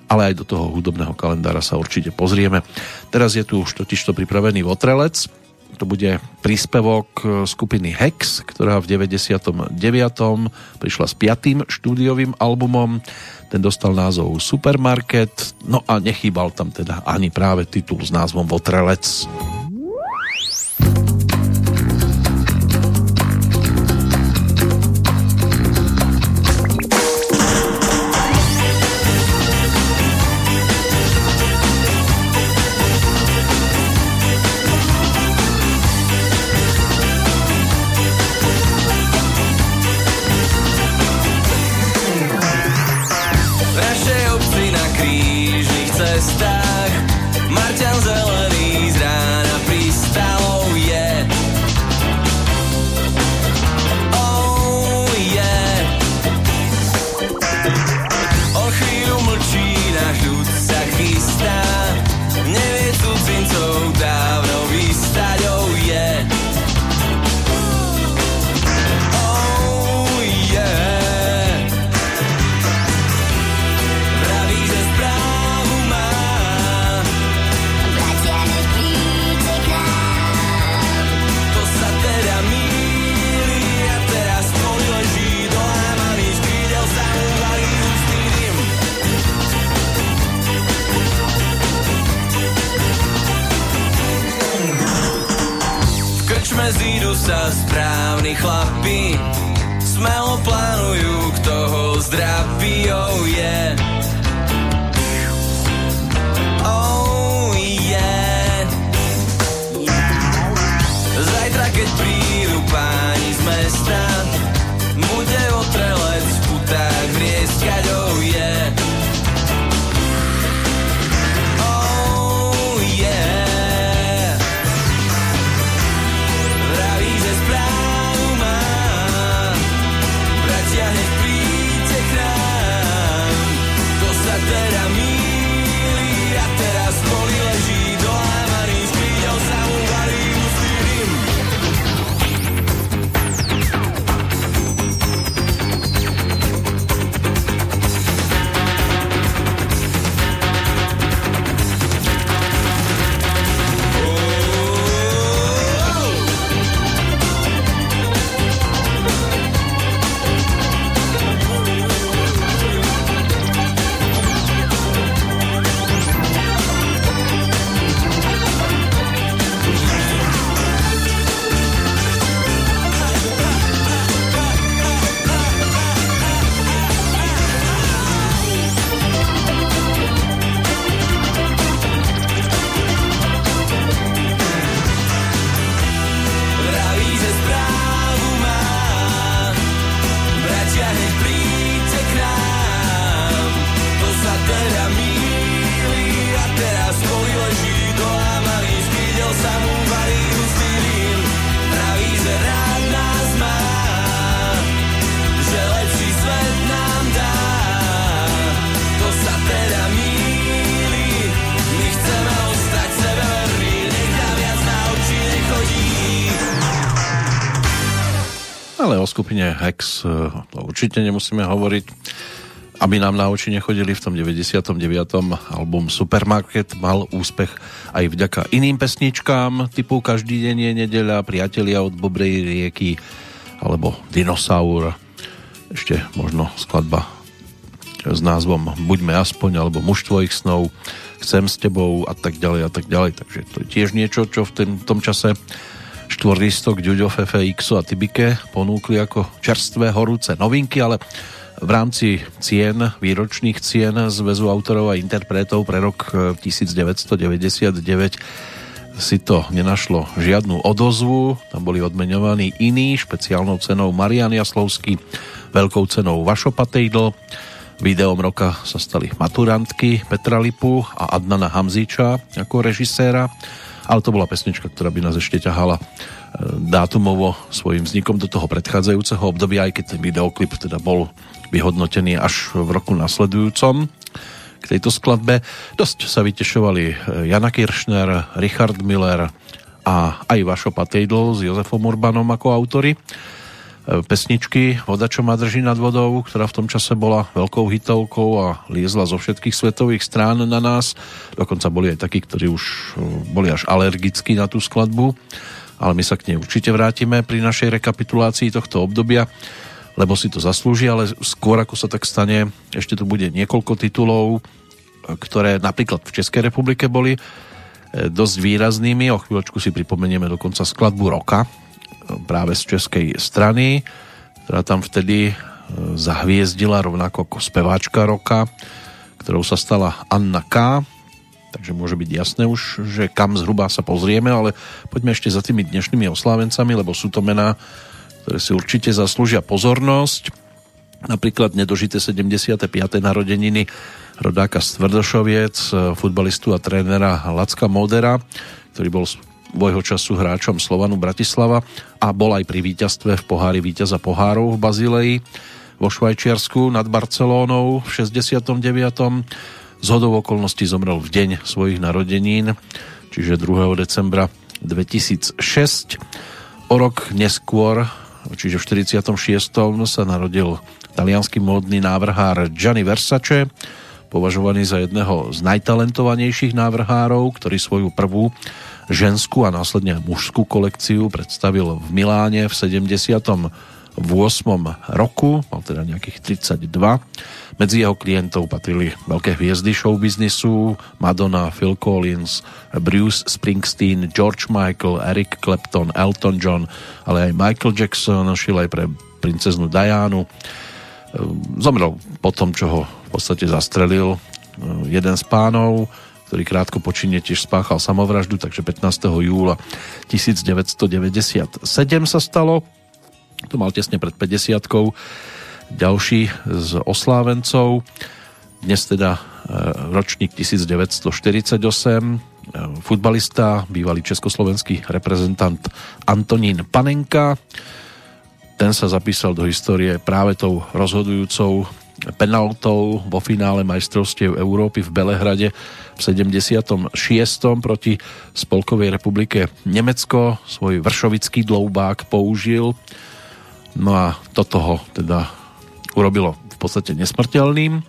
ale aj do toho hudobného kalendára sa určite pozrieme. Teraz je tu už totižto pripravený votrelec. To bude príspevok skupiny Hex, ktorá v deväťdesiatom deviatom prišla s piatým štúdiovým albumom. Ten dostal názov Supermarket, no a nechýbal tam teda ani práve titul s názvom Votrelec. Cestách Marťan Zelený z rána Hľadajú sa správni chlapi, smelo plánujú, kto ho zdrapí, oh yeah. Oh yeah. Zajtra, keď prídu páni z mesta, bude otrelec v putách vrieskať, oh yeah. O skupine Hex to určite nemusíme hovoriť, aby nám na oči nechodili. V tom deväťdesiatom deviatom album Supermarket mal úspech aj vďaka iným pesničkám typu Každý deň je nedeľa, Priatelia od Bobrej rieky alebo Dinosaur, ešte možno skladba s názvom Buďme aspoň alebo Muž tvojich snov, Chcem s tebou a tak ďalej a tak ďalej. Takže to je tiež niečo, čo v tém, tom čase štvorlistok Ďuďo, Fefe, Ixo a Tibike ponúkli ako čerstvé horúce novinky, ale v rámci cien, výročných cien Zväzu autorov a interpretov pre rok devätnásťstodeväťdesiatdeväť si to nenašlo žiadnu odozvu. Tam boli odmeňovaní iní, špeciálnou cenou Marián Jaslovský, veľkou cenou Vašo Patejdl. Videom roka sa stali maturantky Petra Lipu a Adnana Hamziča ako režiséra. Ale to bola pesnička, ktorá by nás ešte ťahala dátumovo svojim vznikom do toho predchádzajúceho obdobia, aj keď ten videoklip teda bol vyhodnotený až v roku nasledujúcom k tejto skladbe. Dosť sa vytešovali Jana Kiršner, Richard Miller a aj Vašo Patejdl s Jozefom Urbanom ako autori pesničky Voda, čo ma drží nad vodou, ktorá v tom čase bola veľkou hitovkou a liezla zo všetkých svetových strán na nás. Dokonca boli aj takí, ktorí už boli až alergickí na tú skladbu, ale my sa k nej určite vrátime pri našej rekapitulácii tohto obdobia, lebo si to zaslúži, ale skôr ako sa tak stane, ešte tu bude niekoľko titulov, ktoré napríklad v Českej republike boli dosť výraznými. O chvíľočku si pripomenieme dokonca skladbu roka, práve z českej strany, ktorá tam vtedy zahviezdila rovnako ako speváčka roka, ktorou sa stala Anna K. Takže môže byť jasné už, že kam zhruba sa pozrieme, ale poďme ešte za tými dnešnými oslávencami, lebo sú to mená, ktoré si určite zaslúžia pozornosť. Napríklad nedožité sedemdesiate piate narodeniny rodáka z Tvrdošoviec, futbalistu a trénera Lacka Modera, ktorý bol svojho času hráčom Slovanu Bratislava a bol aj pri víťazstve v pohári víťaza pohárov v Bazileji vo Švajčiarsku nad Barcelónou v šesťdesiatom deviatom Zhodou okolností zomrel v deň svojich narodenín, čiže druhého decembra dvetisícšesť. O rok neskôr, čiže v štyridsiatom šiestom sa narodil taliansky módny návrhár Gianni Versace, považovaný za jedného z najtalentovanejších návrhárov, ktorý svoju prvú ženskú a následne mužskú kolekciu predstavil v Miláne v sedemdesiatom ôsmom roku, mal teda nejakých tridsaťdva. Medzi jeho klientov patrili veľké hviezdy showbiznisu, Madonna, Phil Collins, Bruce Springsteen, George Michael, Eric Clapton, Elton John, ale aj Michael Jackson, šil aj pre princeznú Dianu. Zomrel po tom, čo ho v podstate zastrelil jeden z pánov, ktorý krátko počíne tiež spáchal samovraždu, takže pätnásteho júla tisícdeväťstodeväťdesiatsedem sa stalo. To mal tesne pred päťdesiatkou. Ďalší z oslávencov. Dnes teda ročník devätnásťstoštyridsaťosem. Futbalista, bývalý československý reprezentant Antonín Panenka. Ten sa zapísal do histórie práve tou rozhodujúcou penaltou vo finále majstrovstiev Európy v Belehrade v sedemdesiatom šiestom proti Spolkovej republike Nemecko. Svoj vršovický dloubák použil. No a toto ho teda urobilo v podstate nesmrteľným.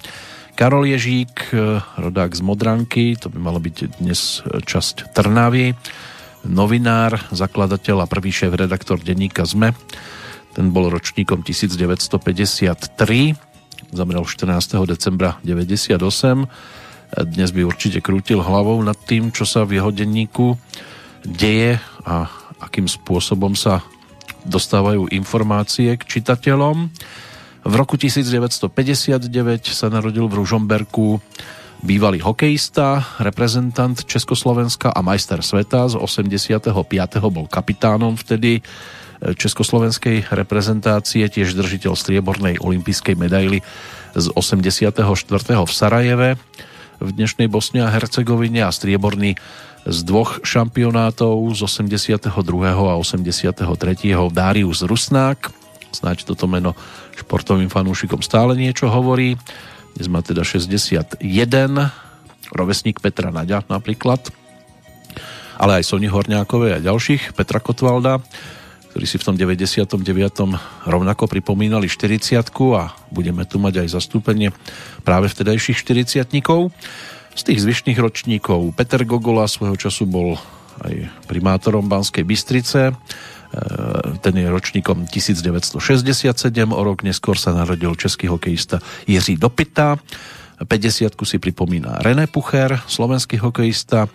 Karol Ježík, rodák z Modranky, to by malo byť dnes časť Trnavy. Novinár, zakladateľ a prvý šéf-redaktor denníka es em e. Ten bol ročníkom devätnásťstopäťdesiattri, zomrel štrnásteho decembra deväťdesiatosem. Dnes by určite krútil hlavou nad tým, čo sa v jeho denníku deje a akým spôsobom sa dostávajú informácie k čitateľom. V roku devätnásťstopäťdesiatdeväť sa narodil v Ružomberku bývalý hokejista, reprezentant Československa a majster sveta. Z osemdesiateho piateho bol kapitánom vtedy československej reprezentácie, tiež držiteľ striebornej olympijskej medaily z osemdesiateho štvrtého v Sarajeve, v dnešnej Bosne a Hercegovine, a strieborný z dvoch šampionátov z osemdesiateho druhého a osemdesiateho tretieho Dárius Rusnák. Snáď toto meno športovým fanúšikom stále niečo hovorí. Dnes má teda šesťdesiatjeden, rovesník Petra Naďa napríklad, ale aj Soni Horňákovej a ďalších, Petra Kotvalda, ktorí si v tom deväťdesiatom deviatom rovnako pripomínali štyridsiatku, a budeme tu mať aj zastúpenie práve vtedajších štyridsiatnikov. Z tých zvyšných ročníkov Peter Gogola svojho času bol aj primátorom Banskej Bystrice, ten je ročníkom devätnásťstošesťdesiatsedem, o rok neskôr sa narodil český hokejista Jiří Dopita, päťdesiatku si pripomína René Pucher, slovenský hokejista.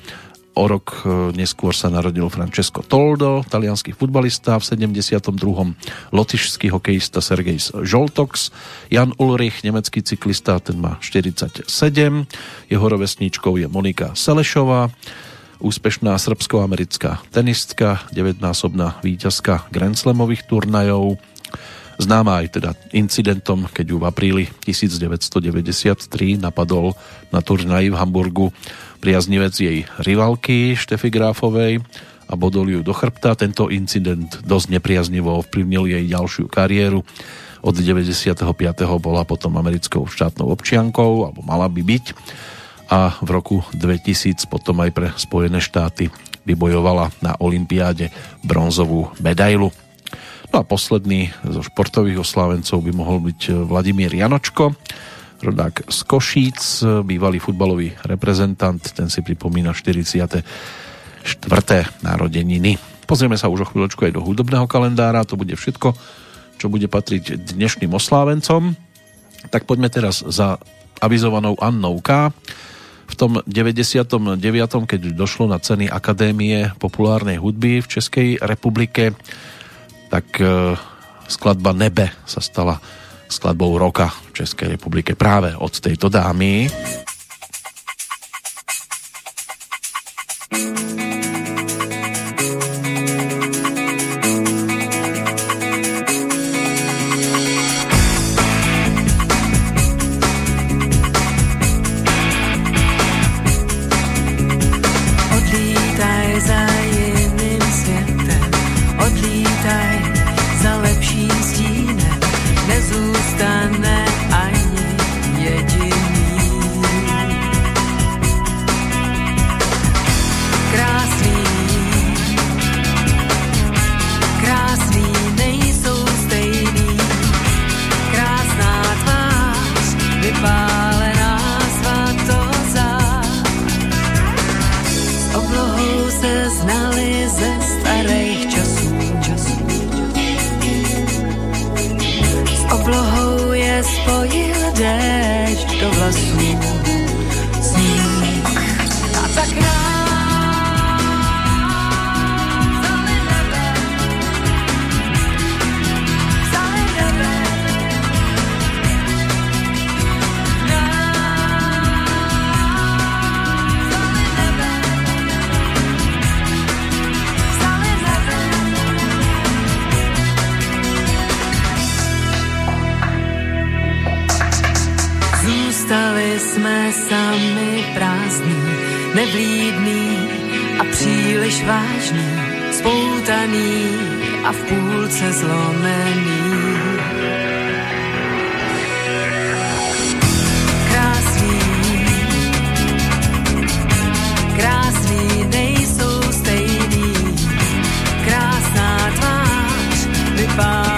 O rok neskôr sa narodil Francesco Toldo, talianský futbalista. V sedemdesiatom druhom lotyšský hokejista Sergej Žoltox, Jan Ulrich, nemecký cyklista, ten má štyridsaťsedem. Jeho rovesníčkou je Monika Selešová, úspešná srbsko-americká tenistka, deväťnásobná víťazka Grand Slamových turnajov. Známa aj teda incidentom, keď ju v apríli devätnásťstodeväťdesiattri napadol na turnaji v Hamburgu priaznivec jej rivalky Štefy Gráfovej a bodol ju do chrbta. Tento incident dosť nepriaznivo ovplyvnil jej ďalšiu kariéru. Od deväťdesiateho piateho bola potom americkou štátnou občiankou, alebo mala by byť, a v roku dvetisíc potom aj pre Spojené štáty vybojovala na olympiáde bronzovú medailu. No a posledný zo športových oslávencov by mohol byť Vladimír Janočko, rodák z Košíc, bývalý futbalový reprezentant, ten si pripomína štyridsiate štvrté narodeniny. Pozrieme sa už o chvíľočku aj do hudobného kalendára, to bude všetko, čo bude patriť dnešným oslávencom. Tak poďme teraz za avizovanou Annou K. V tom deväťdesiatom deviatom, keď došlo na ceny Akadémie populárnej hudby v Českej republike, tak skladba Nebe sa stala skladbou roka v Českej republike práve od tejto dámy. Znali ze starých časů, časů, časů. času s ním. A tak stali jsme sami prázdní, nevlídný a příliš vážný, spoutaný a v půlce zlomený. Krásný, krásný nejsou stejný, krásná tvář vypadá.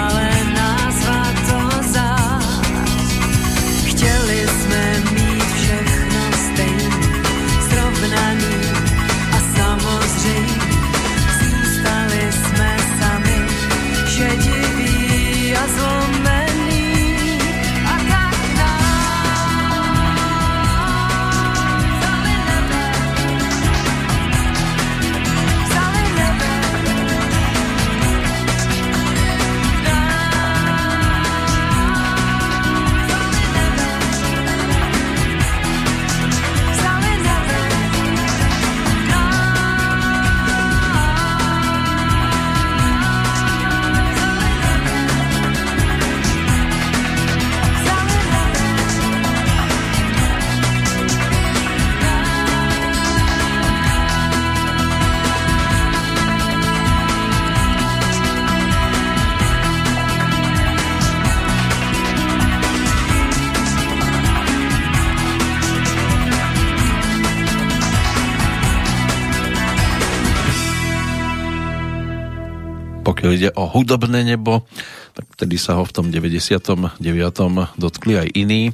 Pokiaľ ide o hudobné nebo, tak vtedy sa ho v tom deväťdesiatom deviatom dotkli aj iní.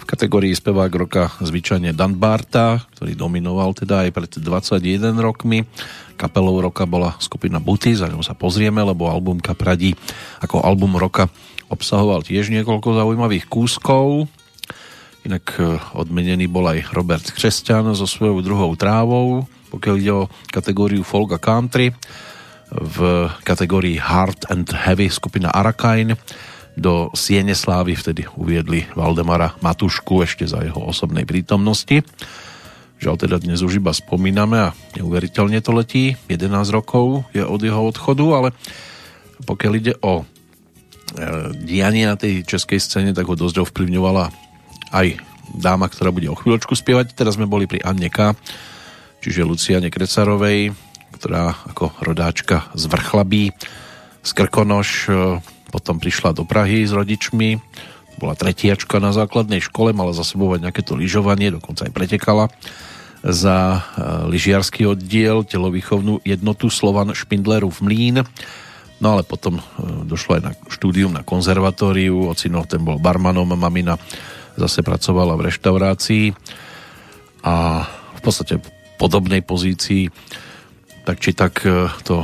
V kategórii spevák roka zvyčajne Dan Barta, ktorý dominoval teda aj pred dvadsaťjeden rokmi. Kapelou roka bola skupina Buty, za ňou sa pozrieme, lebo album Kapradí ako album roka obsahoval tiež niekoľko zaujímavých kúskov. Inak odmenený bol aj Robert Křesťan so svojou druhou trávou. Pokiaľ ide o kategóriu folk a country, v kategórii Hard and Heavy skupina Arakain do Siene slávy vtedy uviedli Valdemara Matušku ešte za jeho osobnej prítomnosti. Žiaľ teda dnes už iba spomíname a neuveriteľne to letí. jedenásť rokov je od jeho odchodu, ale pokiaľ ide o dianie na tej českej scéne, tak ho dosť ovplyvňovala aj dáma, ktorá bude o chvíľočku spievať. Teraz sme boli pri Anne K., čiže Luciane Krecarovej, ktorá ako rodáčka z Vrchlabí, z Krkonoš, potom prišla do Prahy s rodičmi, bola tretiačka na základnej škole, mala za sebou nejaké to lyžovanie, dokonca aj pretekala za lyžiarsky oddiel, telovýchovnú jednotu Slovan Špindlerův mlýn. No ale potom došlo aj na štúdium na konzervatóriu, ocino ten bol barmanom, mamina zase pracovala v reštaurácii a v podstate v podobnej pozícii tak či tak to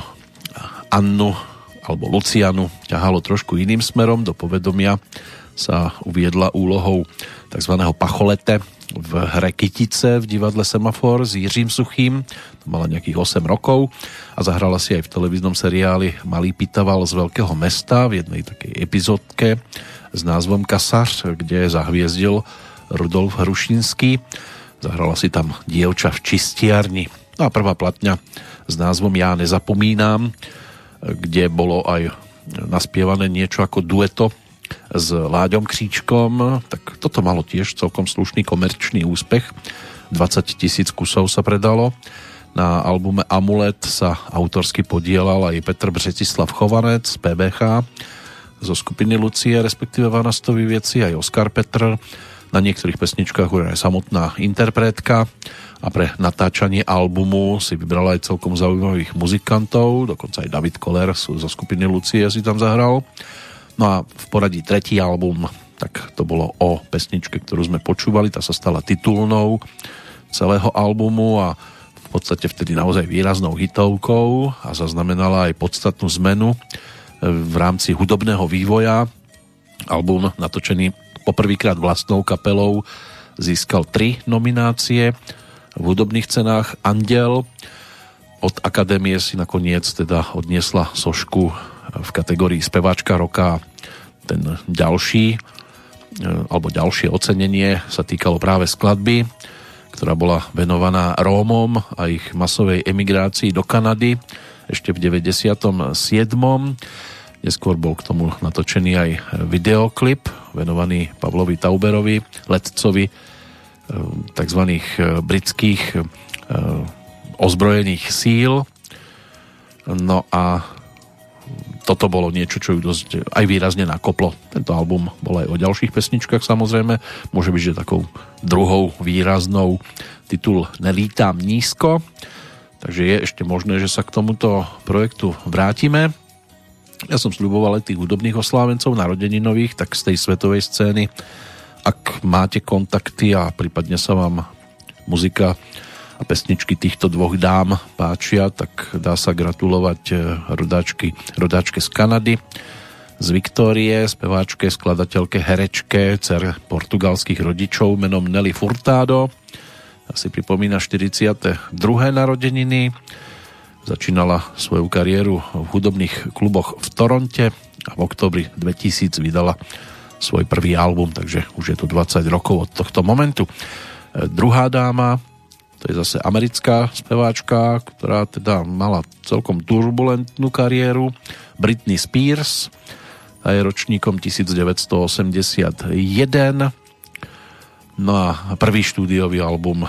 Annu alebo Lucianu ťahalo trošku iným smerom. Do povedomia sa uviedla úlohou tzv. Pacholete v hre Kytice v divadle Semafor s Jiřím Suchým. To mala nejakých osem rokov a zahrala si aj v televíznom seriáli Malý pitaval z veľkého mesta v jednej takej epizódke s názvom Kasař, kde zahviezdil Rudolf Hrušinský. Zahrala si tam dievča v čistiarni. No a prvá platňa s názvom Ja nezapomínám, kde bolo aj naspievané niečo ako dueto s Láďom Kříčkom, tak toto malo tiež celkom slušný komerčný úspech. dvadsať tisíc kusov sa predalo. Na albume Amulet sa autorsky podielal aj Petr Břetislav Chovanec z pé bé há zo skupiny Lucie, respektíve Vanastovi veci, aj Oskar Petr. Na niektorých pesničkách je aj samotná interpretka a pre natáčanie albumu si vybrala aj celkom zaujímavých muzikantov, dokonca aj David Koller zo skupiny Lucie si tam zahral. No a v poradí tretí album, tak to bolo o pesničke, ktorú sme počúvali, tá sa stala titulnou celého albumu a v podstate vtedy naozaj výraznou hitovkou a zaznamenala aj podstatnú zmenu v rámci hudobného vývoja. Album natočený poprvýkrát vlastnou kapelou získal tri nominácie v hudobných cenách Anděl. Od akadémie si nakoniec teda odniesla sošku v kategórii speváčka roka. Ten ďalší alebo ďalšie ocenenie sa týkalo práve skladby, ktorá bola venovaná Rómom a ich masovej emigrácii do Kanady ešte v deväťdesiatom siedmom. Neskôr bol k tomu natočený aj videoklip venovaný Pavlovi Tauberovi, letcovi tzv. Britských ozbrojených síl. No a toto bolo niečo, čo ju dosť aj výrazne nakoplo. Tento album bol aj o ďalších pesničkách, samozrejme. Môže byť, že takou druhou výraznou titul Nelítam nízko. Takže je ešte možné, že sa k tomuto projektu vrátime. Ja som sľuboval aj tých hudobných oslávencov narodeninových, tak z tej svetovej scény, ak máte kontakty a prípadne sa vám muzika a pesničky týchto dvoch dám páčia, tak dá sa gratulovať rodáčky, rodáčke z Kanady, z Viktórie, speváčke, skladateľke, herečke, dcer portugalských rodičov menom Nelly Furtado. Asi pripomína štyridsiate druhé narodeniny. Začínala svoju kariéru v hudobných kluboch v Toronte a v októbri dvetisíc vydala svoj prvý album, takže už je to dvadsať rokov od tohto momentu. Druhá dáma, to je zase americká speváčka, ktorá teda mala celkom turbulentnú kariéru. Britney Spears, a je ročníkom devätnásť osemdesiatjeden. No a prvý štúdiový album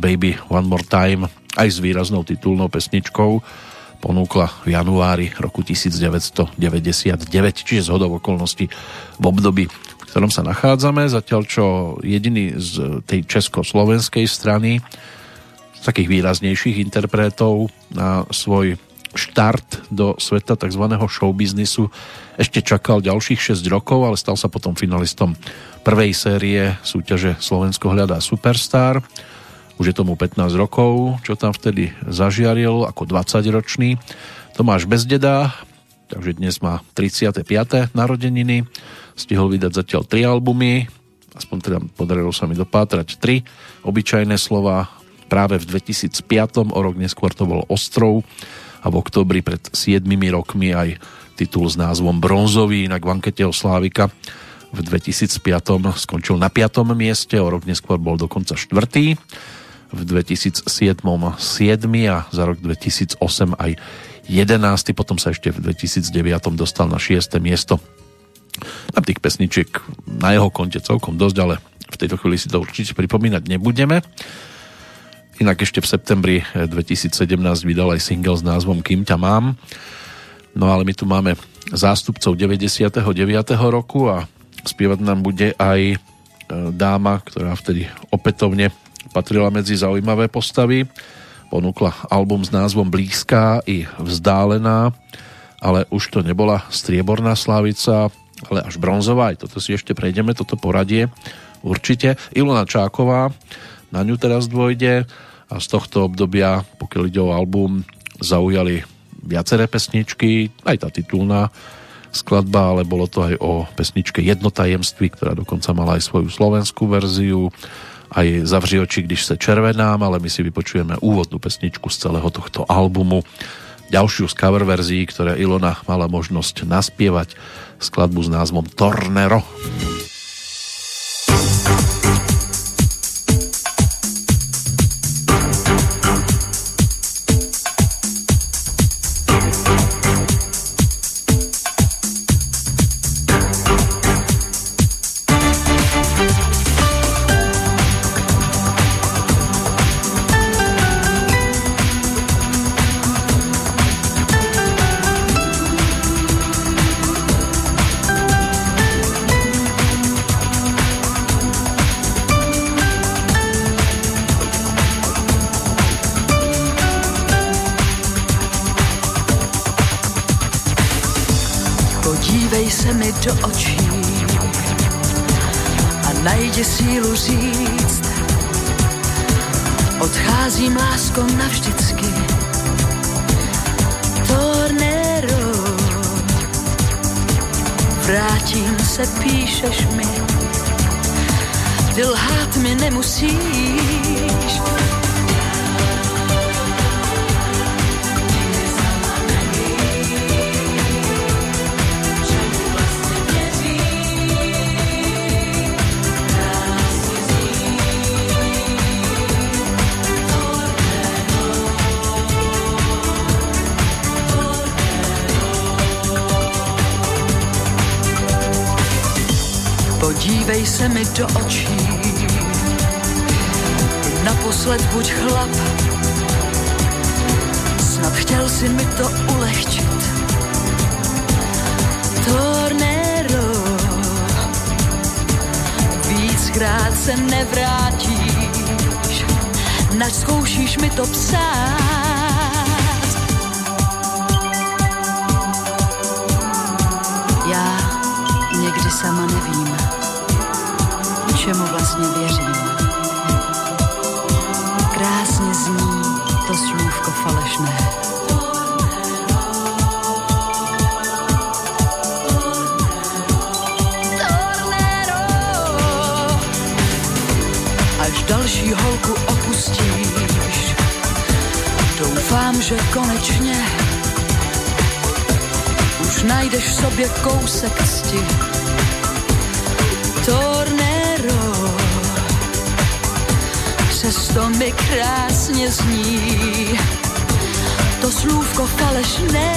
Baby One More Time aj s výraznou titulnou pesničkou ponúkla v januári roku devätnásť deväťdesiatdeväť, čiže zhodou okolností v období, v ktorom sa nachádzame. Zatiaľ čo jediný z tej československej strany takých výraznejších interpretov na svoj štart do sveta tzv. Showbiznisu ešte čakal ďalších šesť rokov, ale stal sa potom finalistom prvej série súťaže Slovensko hľadá superstar. Už je tomu pätnásť rokov, čo tam vtedy zažiaril ako dvadsaťročný Tomáš Bezdeda, takže dnes má tridsiate piate narodeniny. Stihol vydať zatiaľ tri albumy, aspoň teda podarilo sa mi dopátrať tri. Obyčajné slova práve v dvetisícpäť, o rok neskôr to bol Ostrov, a v októbri pred siedmimi rokmi aj titul s názvom Bronzový, inak v ankete o Slávika v dvetisícpäť skončil na piatom mieste, o rok neskôr bol dokonca štvrtý, v dvetisícsedem siedmy a za rok dvetisícosem aj jedenásty, potom sa ešte v dvetisícdeväť dostal na šieste miesto. Tam tých pesničiek na jeho konte celkom dosť, ale v tejto chvíli si to určite pripomínať nebudeme. Inak ešte v septembri dvetisícsedemnásť vydal aj single s názvom Kým ťa mám. No ale my tu máme zástupcov deväťdesiateho deviateho roku a spievať nám bude aj dáma, ktorá vtedy opätovne patrila medzi zaujímavé postavy. Ponúkla album s názvom Blízká i vzdálená, ale už to nebola strieborná slávica, ale až bronzová. Aj toto si ešte prejdeme, toto poradie určite. Ilona Čáková, na ňu teraz dôjde, a z tohto obdobia, pokiaľ ide o album, zaujali viaceré pesničky, aj tá titulná skladba, ale bolo to aj o pesničke Jedno tajemství, ktorá dokonca mala aj svoju slovenskú verziu, aj Zavři oči, když se červenám, ale my si vypočujeme úvodnú pesničku z celého tohto albumu, ďalšiu z cover verzií, ktoré Ilona mala možnosť naspievať, skladbu s názvom Tornero. lhát mi nemusíš. Dívej se mi do očí, naposled buď chlap, snad chtěl si mi to ulehčit. Tornéro, víckrát se nevrátíš, nač zkoušíš mi to psát. Já někdy sama nevím, čemu vlastně věřím. Krásně zní to slůvko falešné. Tornero. Až další holku opustíš, doufám, že konečně už najdeš v sobě kousek cti. Tornero. Přesto mi krásně zní to slůvko falešné.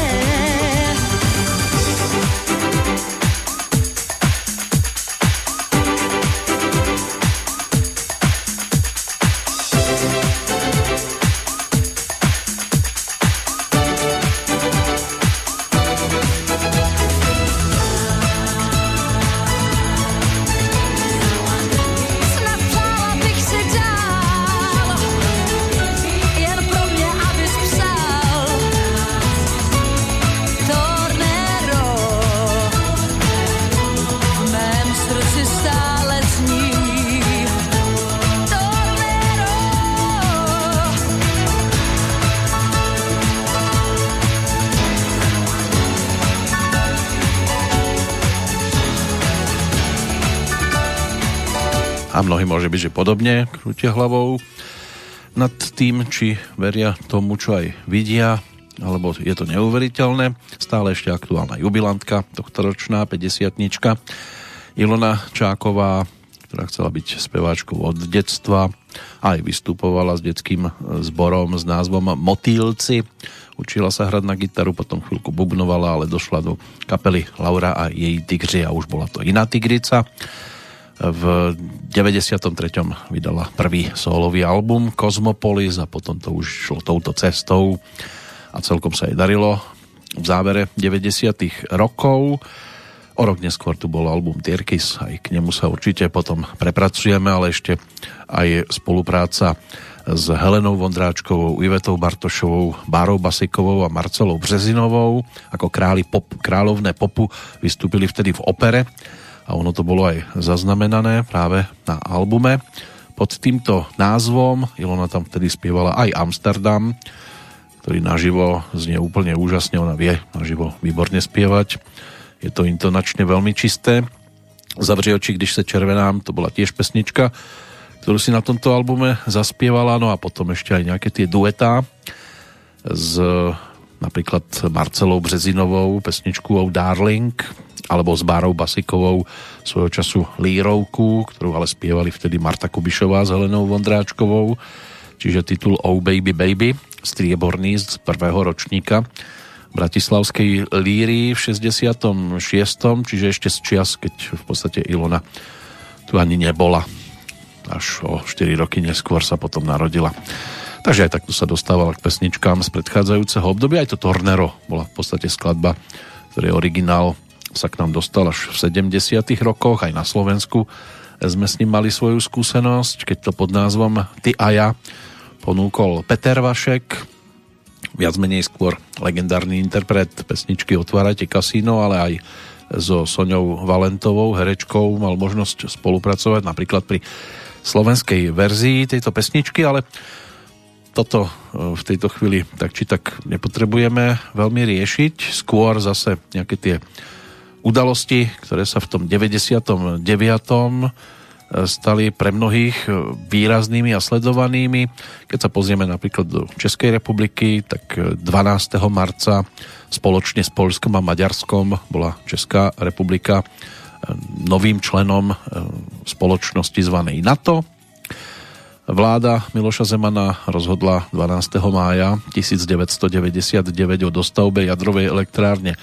Mnohí môže byť, že podobne krútia hlavou nad tým, či veria tomu, čo aj vidia, alebo je to neuveriteľné. Stále ešte aktuálna jubilantka, tohtoročná päťdesiatnička Ilona Čáková, ktorá chcela byť speváčkou od detstva, aj vystupovala s detským zborom s názvom Motýlci. Učila sa hrať na gitaru, potom chvíľku bubnovala, ale došla do kapely Laura a jej Tigři a už bola to iná tigrica. V deväťdesiatom treťom vydala prvý sólový album Cosmopolis a potom to už šlo touto cestou a celkom sa jej darilo. V závere deväťdesiatych rokov, o rok neskôr tu bol album Tyrkis, aj k nemu sa určite potom prepracujeme, ale ešte aj spolupráca s Helenou Vondráčkovou, Ivetou Bartošovou, Bárou Basikovou a Marcelou Březinovou. Ako králi pop, kráľovné popu vystúpili vtedy v opere a ono to bolo aj zaznamenané práve na albume pod týmto názvom. Ilona tam vtedy spievala aj Amsterdam, ktorý naživo znie úplne úžasne, ona vie naživo výborne spievať, je to intonačne veľmi čisté. Zavři oči, když se červenám, to bola tiež pesnička, ktorú si na tomto albume zaspievala, no a potom ešte aj nejaké tie duetá s napríklad Marcelou Březinovou, pesničkou Darling, alebo s Bárou Basikovou svojho času Lírovku, ktorú ale spievali vtedy Marta Kubišová s Helenou Vondráčkovou, čiže titul Oh Baby Baby, strieborný z prvého ročníka bratislavskej Líry v šesťdesiatom šiestom, čiže ešte z čias, keď v podstate Ilona tu ani nebola. Až o štyri roky neskôr sa potom narodila. Takže aj takto sa dostávala k pesničkám z predchádzajúceho obdobia. Aj to Tornero bola v podstate skladba, ktorý je originál sa k nám dostal až v sedemdesiatych rokoch, aj na Slovensku sme s ním mali svoju skúsenosť, keď to pod názvom Ty a ja ponúkol Peter Vašek, viac menej skôr legendárny interpret pesničky Otvárajte kasíno, ale aj so Soňou Valentovou, herečkou, mal možnosť spolupracovať napríklad pri slovenskej verzii tejto pesničky, ale toto v tejto chvíli tak či tak nepotrebujeme veľmi riešiť, skôr zase nejaké tie udalosti, ktoré sa v tom deväťdesiatom deviatom stali pre mnohých výraznými a sledovanými. Keď sa pozrieme napríklad do Českej republiky, tak dvanásteho marca spoločne s Poľskom a Maďarskom bola Česká republika novým členom spoločnosti zvanej NATO. Vláda Miloša Zemana rozhodla dvanásteho mája tisícdeväťstodeväťdesiatdeväť o dostavbe jadrovej elektrárne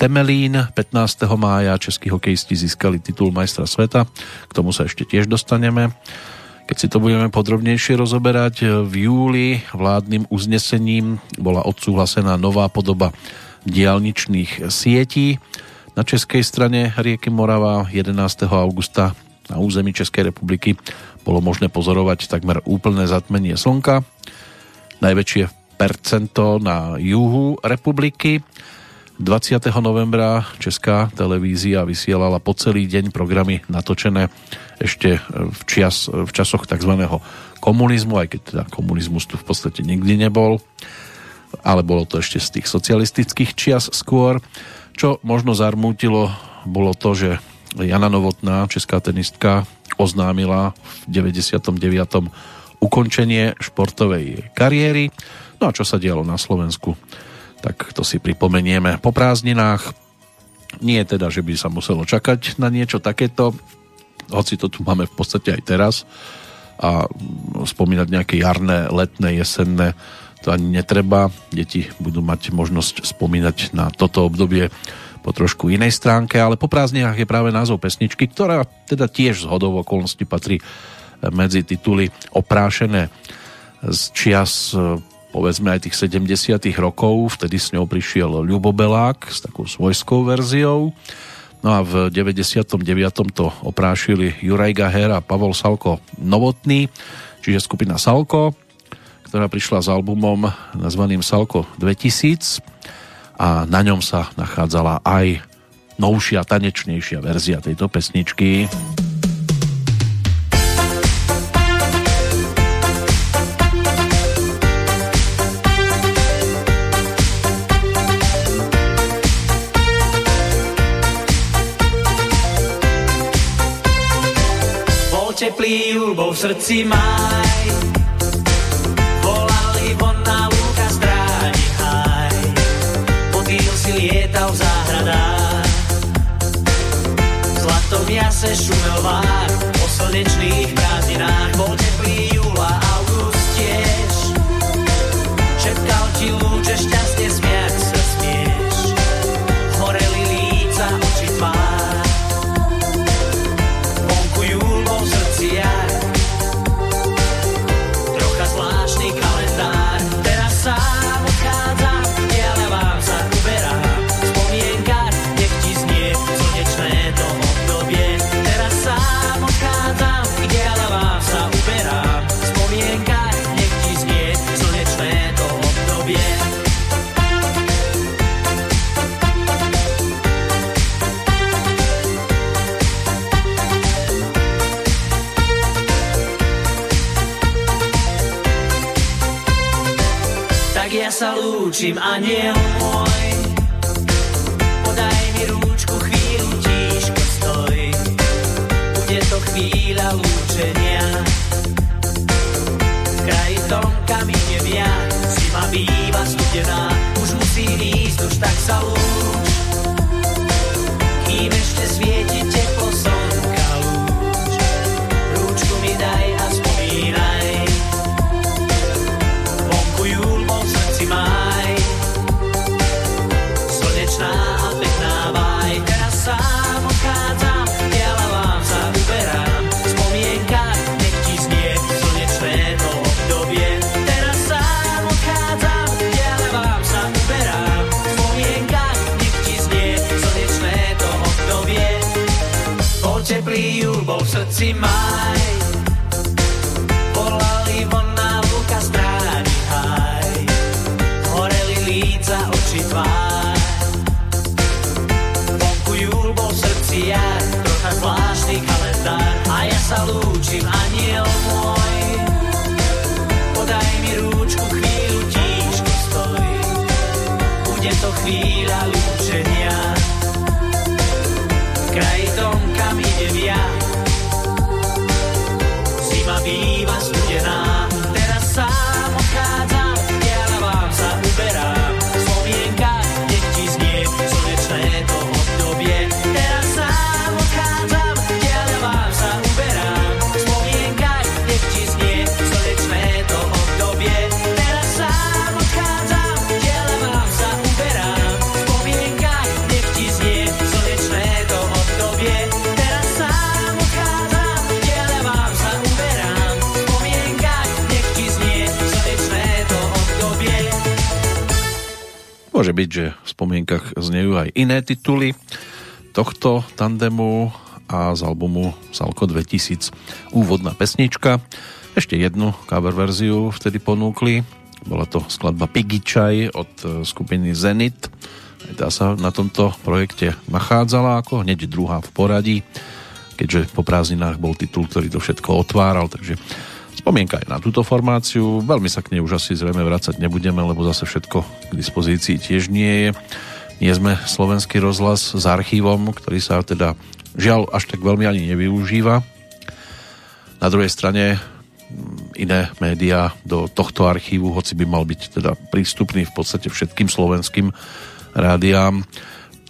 Temelín. pätnásteho mája českí hokejisti získali titul majstra sveta. K tomu sa ešte tiež dostaneme, keď si to budeme podrobnejšie rozoberať. V júli vládnym uznesením bola odsúhlasená nová podoba diaľničných sietí na českej strane rieky Morava. jedenásteho augusta na území Českej republiky bolo možné pozorovať takmer úplné zatmenie slnka. Najväčšie percento na juhu republiky. dvadsiateho novembra Česká televízia vysielala po celý deň programy natočené ešte v, čias, v časoch tzv. Komunizmu, aj keď teda komunizmus tu v podstate nikdy nebol, ale bolo to ešte z tých socialistických čias skôr. Čo možno zarmútilo, bolo to, že Jana Novotná, česká tenistka, oznámila v deväťdesiatom deviatom ukončenie športovej kariéry. No a čo sa dialo na Slovensku, tak to si pripomenieme po prázdninách. Nie teda, že by sa muselo čakať na niečo takéto, hoci to tu máme v podstate aj teraz, a spomínať nejaké jarné, letné, jesenné to ani netreba. Deti budú mať možnosť spomínať na toto obdobie po trošku inej stránke, ale po prázdninách je práve názov pesničky, ktorá teda tiež zhodou okolností patrí medzi tituly oprášené z čias povedzme aj tých sedemdesiatych rokov, vtedy s ňou prišiel Ľubo Belák s takou svojskou verziou. No a v deväťdesiatom deviatom to oprášili Juraj Gaher a Pavol Salko Novotný, čiže skupina Salko, ktorá prišla s albumom nazvaným Salko dvetisíc a na ňom sa nachádzala aj novšia, tanečnejšia verzia tejto pesničky. Teplý ľubou v srdci maj, volali von na lúka stráni haj, motýl si lietal v záhradách, v zlatom jase šumel vár, po slnečných prázdninách bol teplý júl a august tiež, šeptal ti lúče šťastne smiať sa smieš, horeli líca oči tvár. Trocha zvláštny kalendár, teraz sám odchádzam, ale vám sa uberám. V spomienkach nech ti znie slnečné to obdobie. Teraz sám odchádzam, ale vám sa uberám. V spomienkach nech ti znie slnečné to obdobie. Ja sa lúčim, anjel môj, podaj mi rúčku, chvíľu tíško stoj. Bude to chvíľa lúčenia, v kraji tomkami nevia, zima býva studená, už musí ísť, už tak sa lúč. Kým ešte svieti teplo slnka lúč, rúčku mi daj a spomínaj. Maj, slnečná a pekná maj, teraz sám odchádzam, tela vám sa uberám, v spomienkach nech ti znie slnečné to obdobie. Teraz sám odchádzam, tela vám sa uberám, v spomienkach nech ti znie slnečné to obdobie. Bol teplý júl, bol v srdci maj, volali von na lúka stráni haj, líca oči tvár. Vonku júl bol v srdci jar, trocha zvláštny kalendár. A ja sa lúčim, anjel môj, podaj mi rúčku, chvíľu tíško stoj. Bude to chvíľa lúčenia, v kraji tomkami nevia, v býva studená. Teraz sám odchádzam, ja na vám sa uberám. Spomienka, nech ti znie slnečné to obdobie. Teraz sám odchádzam, ja na vám sa uberám. Spomienka, nech ti znie slnečné to obdobie. Teraz sám odchádzam, ja na vám sa uberám. Spomienka, nech ti znie slnečné to obdobie. Teraz sám odchádzam, ja na vám sa uberám. Spomienka, nech ti znie slnečné to obdobie. Môže byť, že v spomienkach znejú aj iné tituly tohto tandemu a z albumu Salko dvetisíc úvodná pesnička. Ešte jednu cover verziu vtedy ponúkli. Bola to skladba Piggy Chai od skupiny Zenit. Tá sa na tomto projekte nachádzala ako hneď druhá v poradí, keďže po prázdninách bol titul, ktorý to všetko otváral, takže spomienka aj na túto formáciu. Veľmi sa k nej už asi zrejme vracať nebudeme, lebo zase všetko k dispozícii tiež nie je. Nie sme slovenský rozhlas s archívom, ktorý sa teda žiaľ až tak veľmi ani nevyužíva. Na druhej strane iné médiá do tohto archívu, hoci by mal byť teda prístupný v podstate všetkým slovenským rádiám,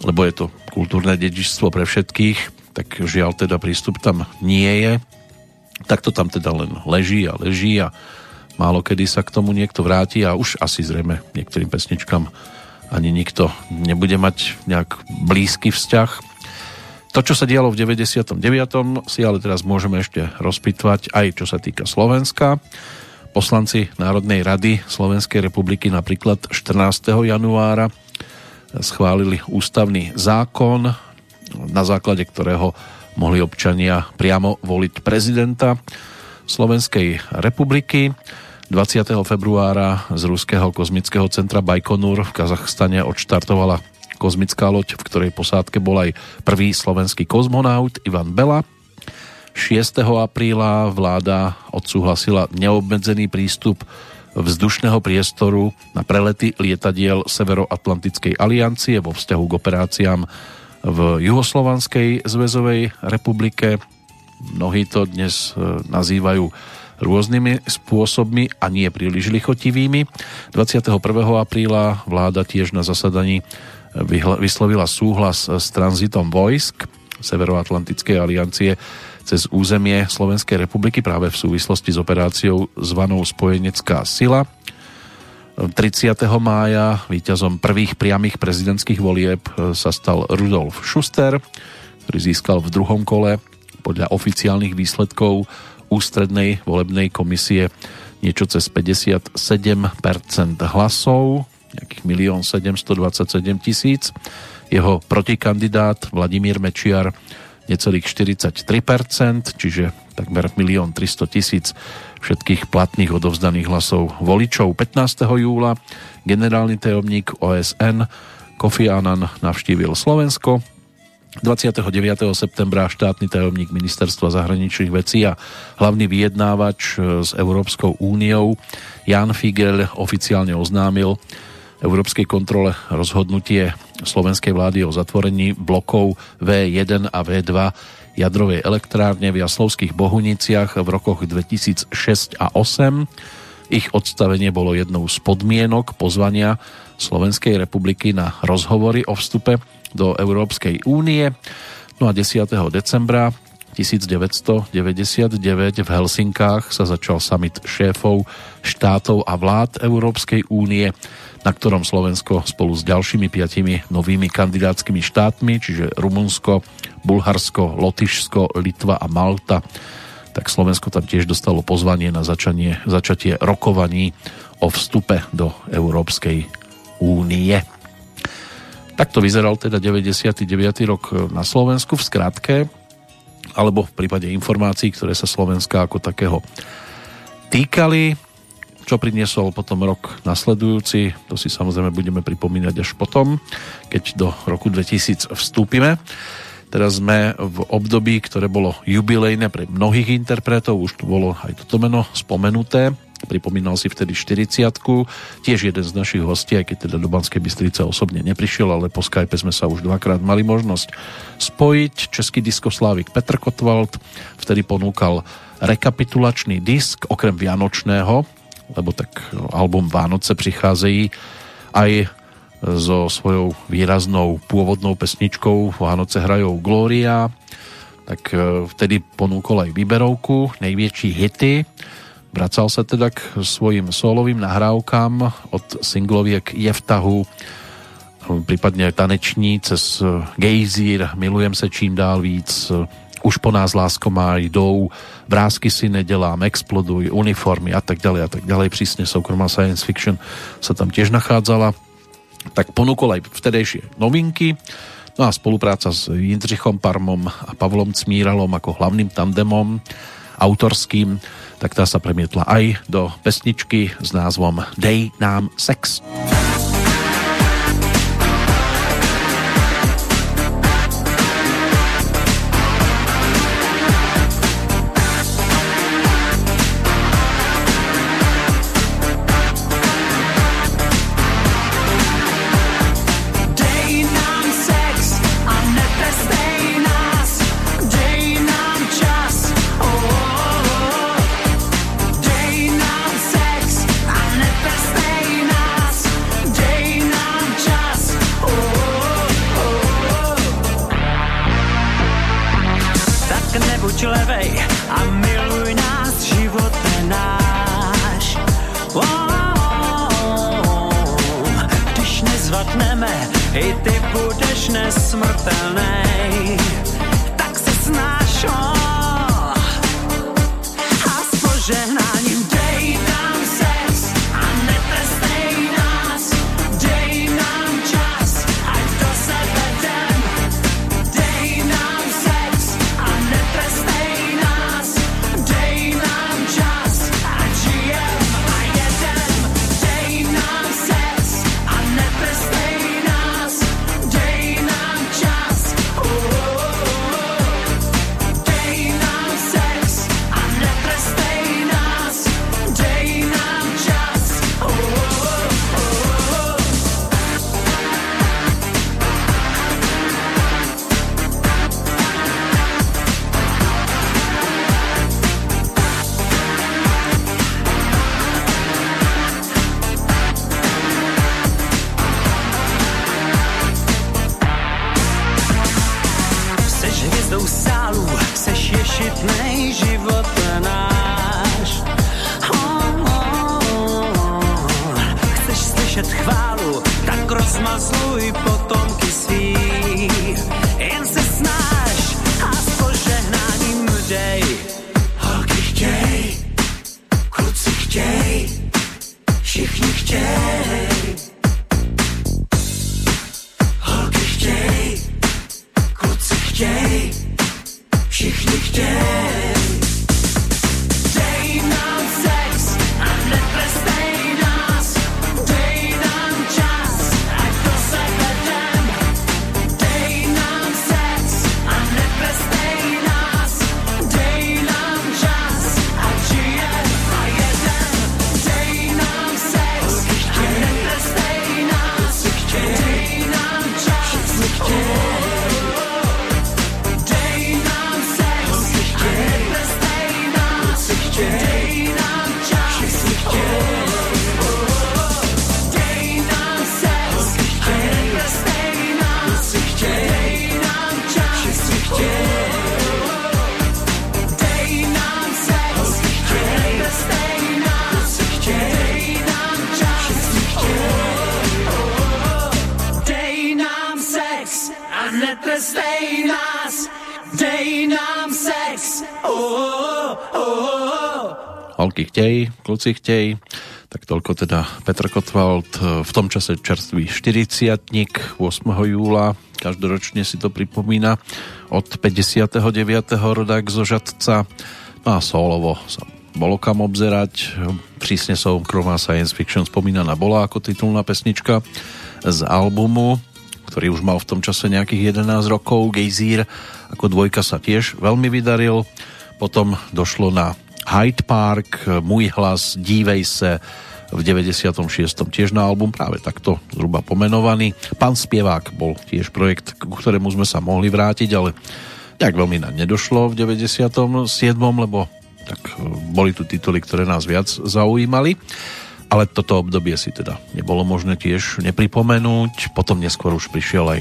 lebo je to kultúrne dedičstvo pre všetkých, tak žiaľ teda prístup tam nie je. Tak to tam teda len leží a leží a málo kedy sa k tomu niekto vráti a už asi zrejme niektorým pesničkám ani nikto nebude mať nejak blízky vzťah. To, čo sa dialo v deväťdesiatom deviatom si ale teraz môžeme ešte rozpýtvať aj čo sa týka Slovenska. Poslanci Národnej rady Slovenskej republiky napríklad štrnásteho januára schválili ústavný zákon, na základe ktorého mohli občania priamo voliť prezidenta Slovenskej republiky. dvadsiateho februára z ruského kozmického centra Bajkonur v Kazachstane odštartovala kozmická loď, v ktorej posádke bol aj prvý slovenský kozmonaut Ivan Bela. šiesteho apríla vláda odsúhlasila neobmedzený prístup vzdušného priestoru na prelety lietadiel Severoatlantickej aliancie vo vzťahu k operáciám v Juhoslovanskej zväzovej republike. Mnohí to dnes nazývajú rôznymi spôsobmi a nie príliš lichotivými. dvadsiateho prvého apríla vláda tiež na zasadaní vyslovila súhlas s tranzitom vojsk Severoatlantickej aliancie cez územie Slovenskej republiky práve v súvislosti s operáciou zvanou Spojenecká sila. tridsiateho mája víťazom prvých priamých prezidentských volieb sa stal Rudolf Schuster, ktorý získal v druhom kole podľa oficiálnych výsledkov ústrednej volebnej komisie niečo cez päťdesiatsedem percent hlasov, nejakých milión sedemstodvadsaťsedemtisíc. Jeho protikandidát Vladimír Mečiar necelých štyridsaťtri percent, čiže takmer milión tristotisíc všetkých platných odovzdaných hlasov voličov. pätnásteho júla generálny tajomník O S N Kofi Annan navštívil Slovensko. dvadsiateho deviateho septembra štátny tajomník Ministerstva zahraničných vecí a hlavný vyjednávač s Európskou úniou Jan Figel oficiálne oznámil Európskej kontrole rozhodnutie slovenskej vlády o zatvorení blokov vé jeden a vé dva jadrovej elektrárne v Jaslovských Bohuniciach v rokoch dvetisícšesť a dvetisícosem. Ich odstavenie bolo jednou z podmienok pozvania Slovenskej republiky na rozhovory o vstupe do Európskej únie. No a desiateho decembra tisícdeväťstodeväťdesiatdeväť v Helsinkách sa začal summit šéfov štátov a vlád Európskej únie, na ktorom Slovensko spolu s ďalšími piatimi novými kandidátskymi štátmi, čiže Rumunsko, Bulharsko, Lotyšsko, Litva a Malta, tak Slovensko tam tiež dostalo pozvanie na začanie, začatie rokovaní o vstupe do Európskej únie. Takto vyzeral teda deväťdesiaty deviaty rok na Slovensku v skratke, alebo v prípade informácií, ktoré sa Slovenska ako takého týkali. Čo priniesol potom rok nasledujúci, to si samozrejme budeme pripomínať až potom, keď do roku dvetisíc vstúpime. Teraz sme v období, ktoré bolo jubilejné pre mnohých interpretov, už tu bolo aj toto meno spomenuté, Pripomínal si vtedy štyridsiatku. Tiež jeden z našich hostí, aj keď teda do Banskej Bystrice osobne neprišiel, ale po Skype sme sa už dvakrát mali možnosť spojiť. Český diskoslávik Petr Kotvald vtedy ponúkal rekapitulačný disk, okrem vianočného, lebo tak album Vánoce pricházejí aj so svojou výraznou pôvodnou pesničkou Vánoce hrajou Glória, tak vtedy ponúkol aj výberovku Nejväčší hity. Vracal sa teda k svojim solovým nahrávkám od singloviek Je v tahu, prípadne Taneční, cez Gejzír, Milujem se čím dál víc, Už po nás lásko má jdou, Vrásky si nedelám, Exploduj, Uniformy a tak ďalej a tak ďalej. Prísne soukromá science fiction sa tam tiež nachádzala. Tak ponúkol aj vtedejšie novinky. No a spolupráca s Jindřichom Parmom a Pavlom Cmíralom ako hlavným tandemom autorským, tak tá sa premietla aj do pesničky s názvom Dej nám sex. Chtej, kluci chtej, tak toľko teda Petr Kotvald, v tom čase čerstvý štyridsiatnik, ôsmeho júla, každoročne si to pripomína, od päťdesiateho deviateho rodák zo Žatca. No a solovo sa bolo kam obzerať, prísne soukromá science fiction spomínaná bola ako titulná pesnička z albumu, ktorý už mal v tom čase nejakých jedenásť rokov, Gejzír ako dvojka sa tiež veľmi vydaril, potom došlo na Hyde Park, Môj hlas, Dívej se, v deväťdesiatom šiestom tiež na album, práve takto zhruba pomenovaný. Pán Spievák bol tiež projekt, ku ktorému sme sa mohli vrátiť, ale nejak veľmi nám nedošlo v deväťdesiatom siedmom, lebo tak boli tu tituly, ktoré nás viac zaujímali. Ale toto obdobie si teda nebolo možné tiež nepripomenúť. Potom neskôr už prišiel aj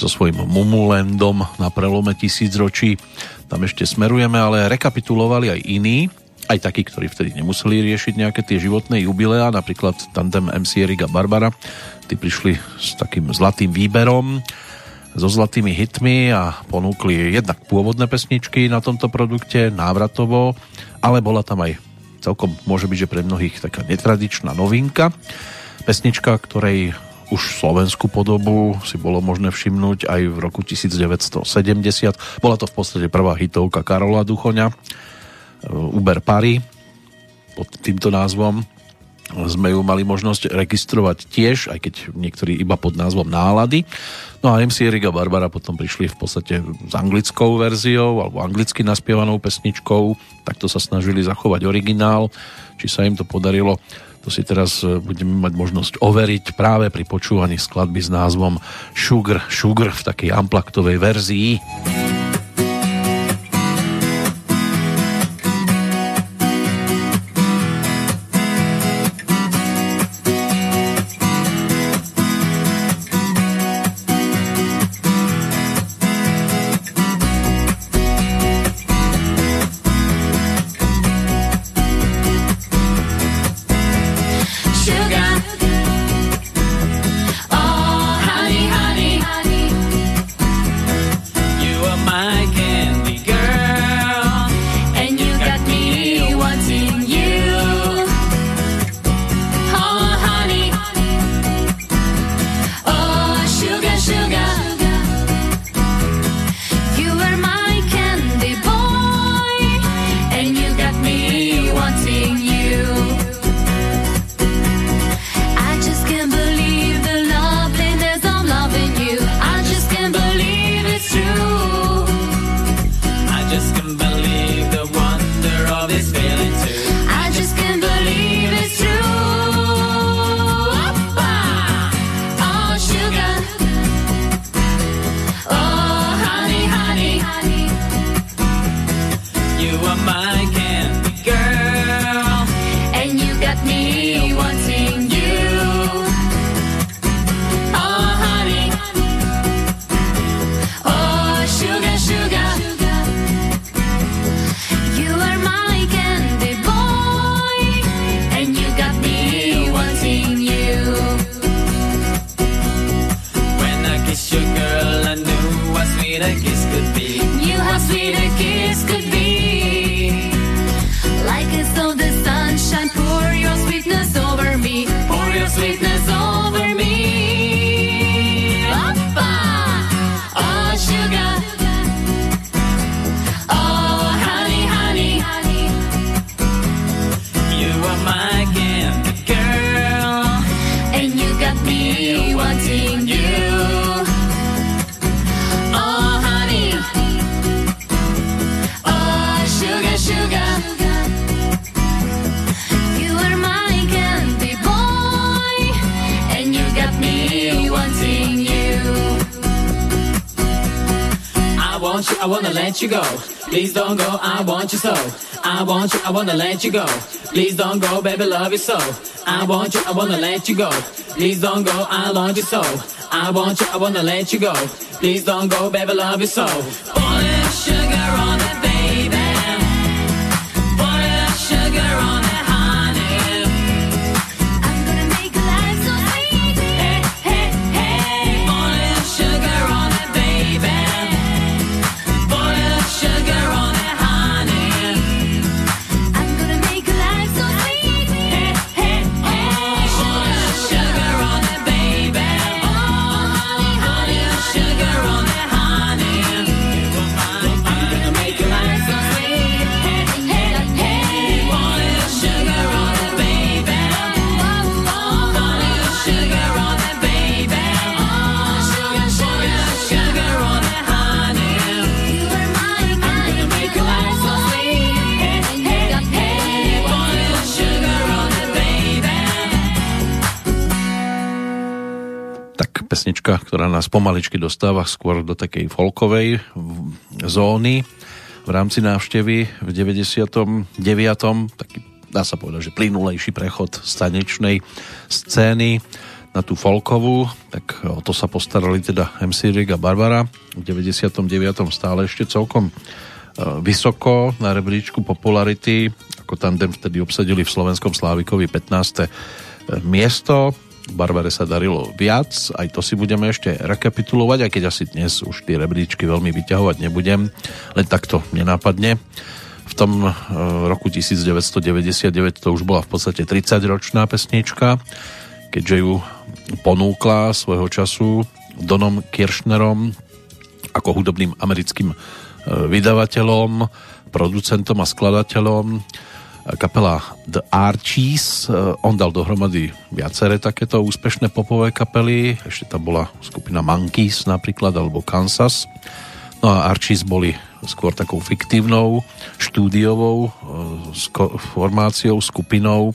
so svojím Mumulendom na prelome tisícročí. Tam ešte smerujeme, ale rekapitulovali aj iní, aj takí, ktorí vtedy nemuseli riešiť nejaké tie životné jubileá, napríklad tandem em cé Erik a Barbara. Tí prišli s takým zlatým výberom, so zlatými hitmi a ponúkli jednak pôvodné pesničky na tomto produkte návratovo, ale bola tam aj celkom, môže byť, že pre mnohých taká netradičná novinka. Pesnička, ktorej už slovenskú podobu si bolo možné všimnúť aj v roku devätnásťsedemdesiat. Bola to v podstate prvá hitovka Karola Duchoňa, Uber Pary, pod týmto názvom sme ju mali možnosť registrovať tiež, aj keď niektorí iba pod názvom Nálady. No a em cé Erik a Barbara potom prišli v podstate s anglickou verziou alebo anglicky naspievanou pesničkou. Takto sa snažili zachovať originál. Či sa im to podarilo, to si teraz budeme mať možnosť overiť práve pri počúvaní skladby s názvom Sugar, Sugar v takej unpluggedovej verzii. I wanna let you go, please don't go, I want you so, I want you, I wanna let you go, please don't go, baby, love you so, I want you, I wanna let you go, please don't go, I want you so, I want you, I wanna let you go, please don't go, baby, love you so, pouring sugar on that baby, pouring sugar on that honey, I'm gonna make life so sweet, hey, hey, hey, pouring sugar on that baby, sugar on that honey, I'm gonna make life so sweet, hey, hey, hey, oh, sugar, sugar on that baby, oh, honey, honey, sugar on that honey. pesnička, ktorá nás pomaličky dostáva skôr do takej folkovej zóny v rámci návštevy v deväťdesiatom deviatom Taký, dá sa povedať, že plynulejší prechod z tanečnej scény na tú folkovú, tak o to sa postarali teda em cé Rig a Barbara v deväťdesiatom deviatom stále ešte celkom vysoko na rebríčku popularity. Ako tandem vtedy obsadili v slovenskom Slávikovi pätnáste miesto. Barbare sa darilo viac, aj to si budeme ešte rekapitulovať, aj keď asi dnes už tie rebríčky veľmi vyťahovať nebudem, len takto nenápadne. V tom roku devätnásťstodeväťdesiatdeväť to už bola v podstate tridsaťročná pesnička, keďže ju ponúkla svojho času Donom Kiršnerom ako hudobným americkým vydavateľom, producentom a skladateľom. Kapela The Archies, on dal dohromady viaceré takéto úspešné popové kapely, ešte tam bola skupina Monkeys napríklad, alebo Kansas. No a Archies boli skôr takou fiktívnou, štúdiovou formáciou, skupinou,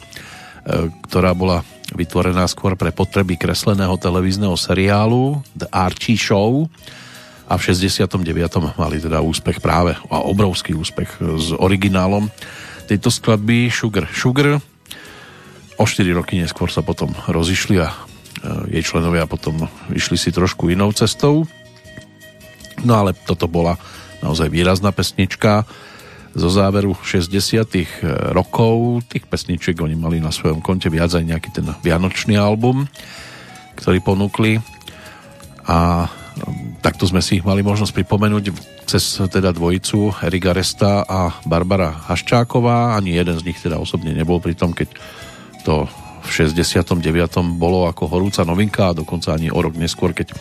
ktorá bola vytvorená skôr pre potreby kresleného televízneho seriálu The Archie Show, a v šesťdesiatom deviatom mali teda úspech práve, a obrovský úspech s originálom tejto skladby Sugar Sugar. O štyri roky neskôr sa potom rozišli a jej členovia potom išli si trošku inou cestou. No ale toto bola naozaj výrazná pesnička zo záveru šesťdesiatych rokov. Tých pesničiek oni mali na svojom konte viac, aj nejaký ten vianočný album, ktorý ponúkli, a takto sme si ich mali možnosť pripomenúť cez teda dvojicu Erika Resta a Barbara Haščáková. Ani jeden z nich teda osobne nebol pri tom, keď to v šesťdesiatom deviatom bolo ako horúca novinka, a dokonca ani o rok neskôr, keď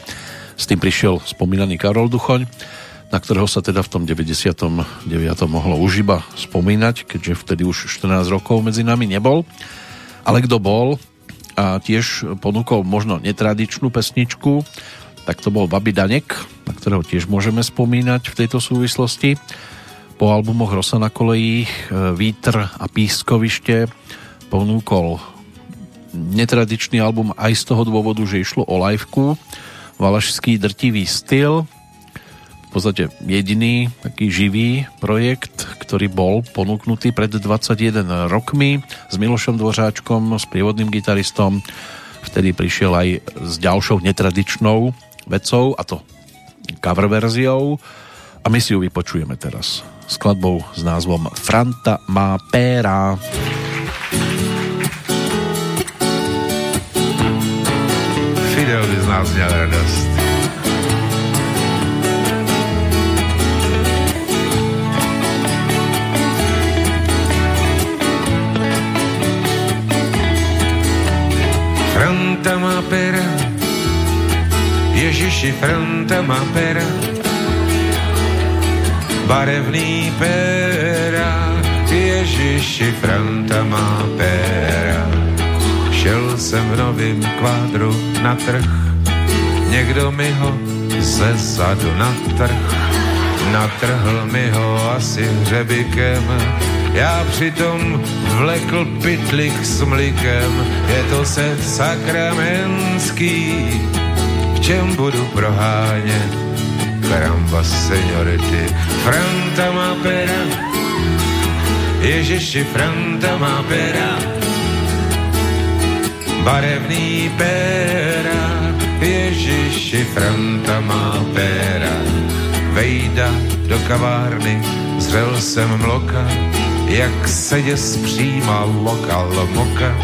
s tým prišiel spomínaný Karol Duchoň, na ktorého sa teda v tom deväťdesiatom deviatom mohlo už iba spomínať, keďže vtedy už štrnásť rokov medzi nami nebol. Ale kto bol a tiež ponúkol možno netradičnú pesničku, tak to bol Babi Danek, na ktorého tiež môžeme spomínať v tejto súvislosti. Po albumoch Rosa na kolejích, Vítr a Pískovište ponúkol netradičný album aj z toho dôvodu, že išlo o liveku, Valašský drtivý styl. V podstate jediný taký živý projekt, ktorý bol ponúknutý pred dvadsaťjeden rokmi s Milošom Dvořáčkom, s prievodným gitaristom. Vtedy prišiel aj s ďalšou netradičnou vecou, a to cover verziou, a my si ju vypočujeme teraz skladbou s názvom Franta má péra. Fidel by z nás měl radost. Franta má péra, Ježiši, Franta má péra, barevný péra, Ježiši, Franta má péra. Šel jsem v novém kvádru na trh, někdo mi ho ze zadu natrh, natrhl mi ho asi hřebikem, já přitom vlekl pytlik smlikem. Je to set sakramenský, v čem budu prohánět karamba seniority. Franta má pera, Ježiši, Franta má pera, barevný pera, Ježiši, Franta má pera. Vejda do kavárny, zřel jsem mloka, jak se děs zpřímal lokal moka.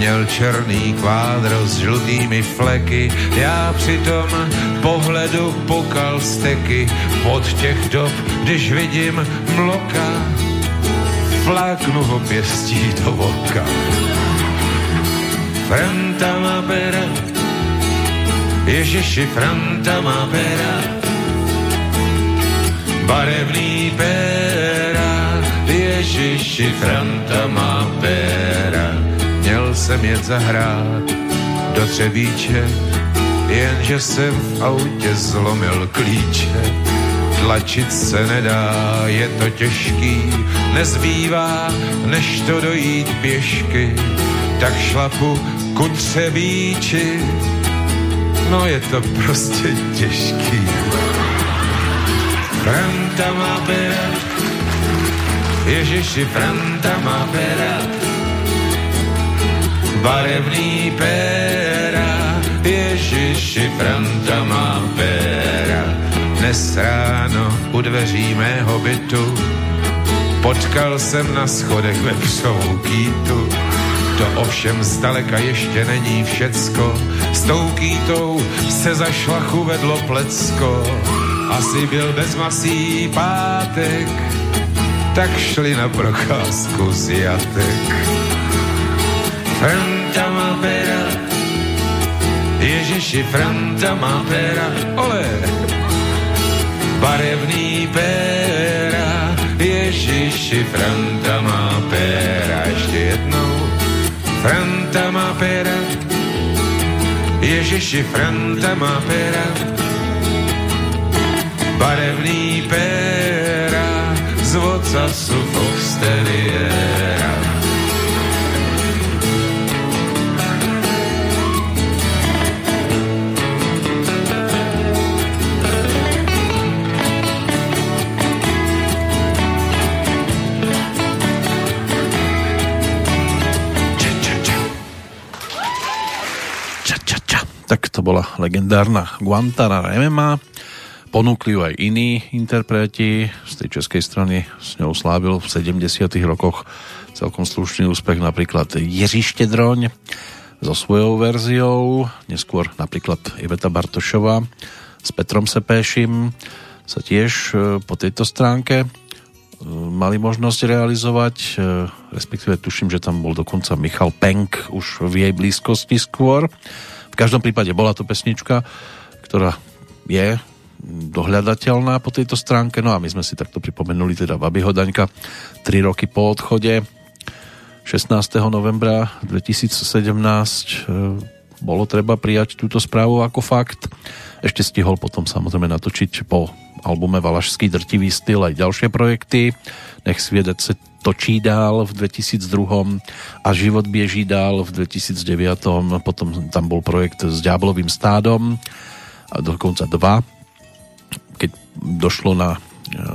Měl černý kvádro s žlutými fleky, já přitom pohledu pokal steky. Od těch dob, když vidím mloka, fláknu ho pěstí do voka. Franta má pera, Ježiši, Franta má pera, barevný pera, Ježiši, Franta má péra. Měl jsem jet zahrát do Třebíče, jenže jsem v autě zlomil klíče. Tlačit se nedá, je to těžký, nezbývá, než to dojít pěšky. Tak šlapu ku Třebíči, no je to prostě těžký. Franta má pera, Ježiši, Franta má pera, barevný pera, Ježiši, Franta má pera. Dnes ráno u dveří mého bytu potkal jsem na schodech vepřovou kýtu. To ovšem zdaleka ještě není všecko, s tou kýtou se za šlachu vedlo plecko. Asi byl bezmasý pátek, tak šli na procházku z jatek. Franta má pera, Ježiši, Franta má pera, ole! Barevný pera, Ježiši, Franta má pera, ještě jednou. Franta má pera, Ježiši, Franta má pera, barevný pera, z ocasu foxteriéra. Tak to bola legendárna Guantanara em em á. Ponúkli ju aj iní interpreti. Z tej českej strany s ňou slávil v sedemdesiatych rokoch celkom slušný úspech napríklad Jiří Štědroň so svojou verziou. Neskôr napríklad Iveta Bartošová s Petrom Sepešim sa tiež po tejto stránke mali možnosť realizovať. Respektíve tuším, že tam bol dokonca Michal Penk už v jej blízkosti skôr. V každom prípade bola to pesnička, ktorá je dohľadateľná po tejto stránke. No a my sme si takto pripomenuli teda Babiho Daňka tri roky po odchode. šestnásteho novembra dvetisícsedemnásť bolo treba prijať túto správu ako fakt. Ešte stihol potom samozrejme natočiť po albume Valašský drtivý styl aj ďalšie projekty. Nech sviedec se točí dál v dvetisícdva a Život bieží dál v dvetisícdeväť. Potom tam bol projekt s Ďáblovým stádom a dokonca dva, keď došlo na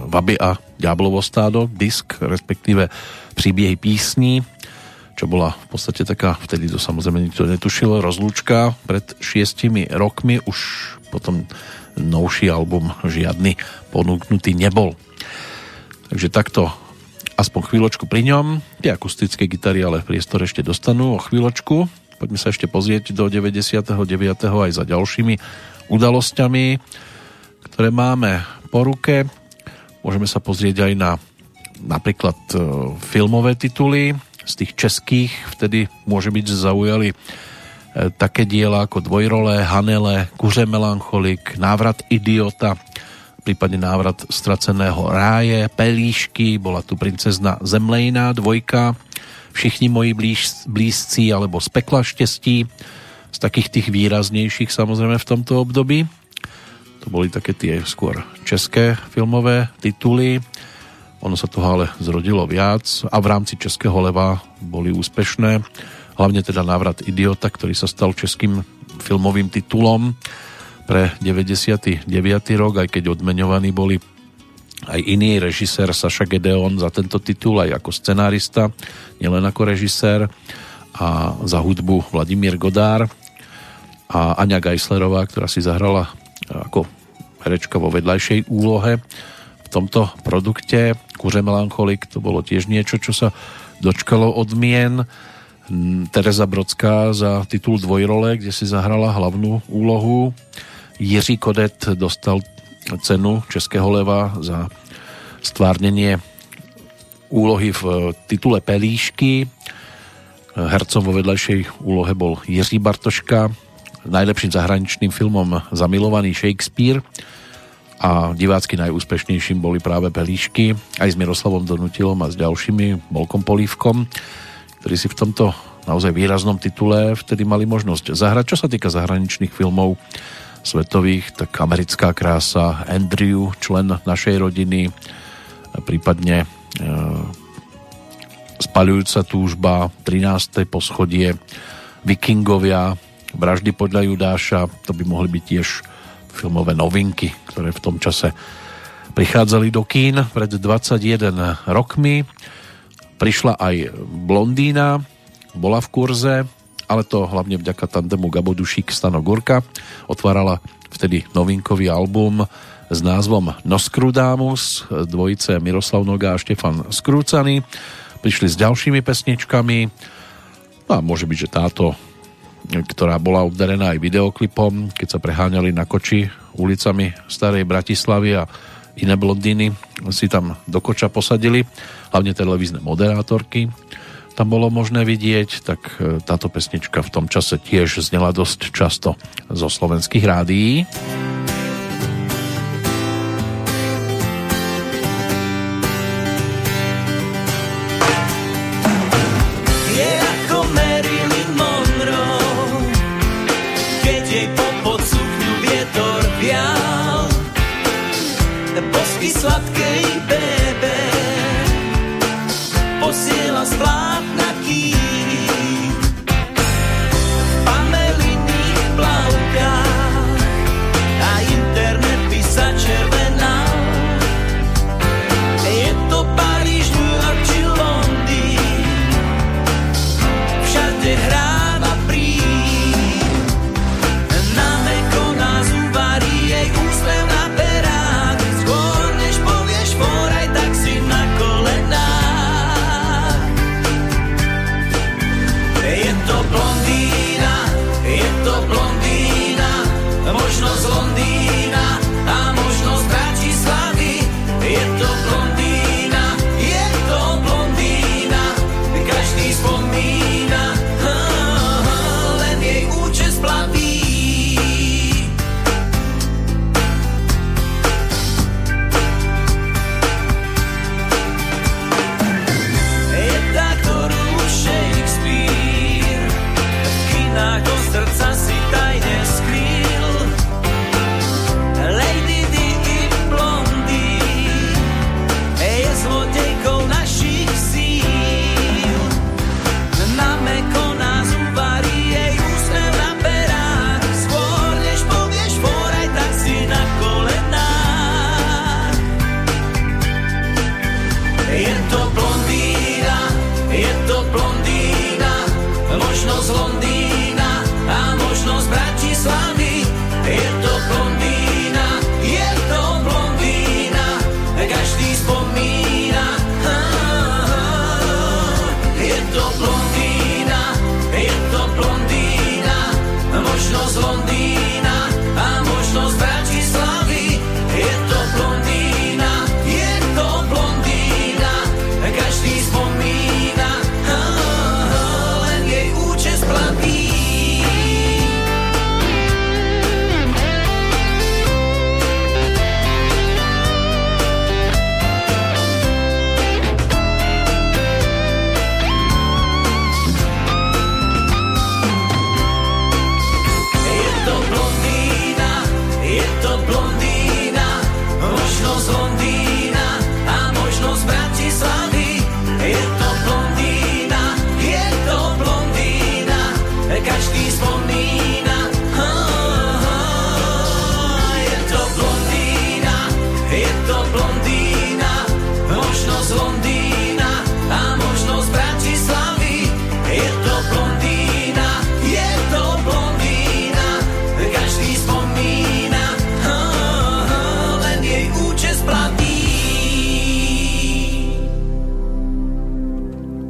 Vaby a Ďáblovo stádo, disk, respektíve Príběhy písní, čo bola v podstate taká, vtedy to samozrejme nikto netušil, rozlúčka pred šiestimi rokmi. Už potom novší album žiadny ponúknutý nebol. Takže takto aspoň chvíľočku pri ňom. Tie akustické gitary ale v priestore ešte dostanú o chvíľočku. Poďme sa ešte pozrieť do deväťdesiatdeväť aj za ďalšími udalosťami, ktoré máme po ruke. Môžeme sa pozrieť aj na napríklad filmové tituly. Z tých českých vtedy môže byť zaujali také diela ako Dvojrole, Hanele, Kuře melancholik, Návrat idiota, prípadne Návrat straceného ráje, Pelíšky, bola tu Princezna Zemlejná, dvojka, Všichni moji blíž, blízci, alebo Z pekla štěstí, z takých tých výraznejších samozrejme v tomto období. To boli také tie skôr české filmové tituly. Ono sa toho ale zrodilo viac a v rámci Českého leva boli úspešné. Hlavne teda Návrat idiota, ktorý sa stal českým filmovým titulom pre deväťdesiaty deviaty rok, aj keď odmeňovaní boli aj iný režisér Saša Gedeon za tento titul, aj ako scenárista, nielen ako režisér, a za hudbu Vladimír Godár a Aňa Geislerová, ktorá si zahrala ako herečka vo vedľajšej úlohe v tomto produkte. Kuře melancholik, to bolo tiež niečo, čo sa dočkalo odmien. Tereza Brodská za titul Dvojrole, kde si zahrala hlavnú úlohu. Jiří Kodet dostal cenu Českého leva za stvárnenie úlohy v titule Pelíšky. Hercom vo vedľajšej úlohe bol Jiří Bartoška. Najlepším zahraničným filmom Zamilovaný Shakespeare a divácky najúspešnejším boli práve Pelíšky, aj s Miroslavom Donutilom a s ďalšími, Bolkom Polívkom, ktorí si v tomto naozaj výraznom titule vtedy mali možnosť zahrať. Čo sa týka zahraničných filmov svetových, tak Americká krása, Andrew, člen našej rodiny, prípadne e, Spaľujúca túžba, trináste poschodie, Vikingovia, Vraždy podľa Judáša, to by mohli byť tiež filmové novinky, ktoré v tom čase prichádzali do kín pred dvadsaťjeden rokmi. Prišla aj Blondína, bola v kurze, ale to hlavne vďaka tandemu Gabo Dušík, Stano Gurka. Otvárala vtedy novinkový album s názvom Nostradamus, dvojice Miroslav Noga a Štefan Skrúcaný. Prišli s ďalšími pesničkami. No a môže byť, že táto, ktorá bola obdarená aj videoklipom, keď sa preháňali na koči ulicami starej Bratislavy a iné blondíny si tam do koča posadili, hlavne televízne moderátorky tam bolo možné vidieť, tak táto pesnička v tom čase tiež znela dosť často zo slovenských rádií.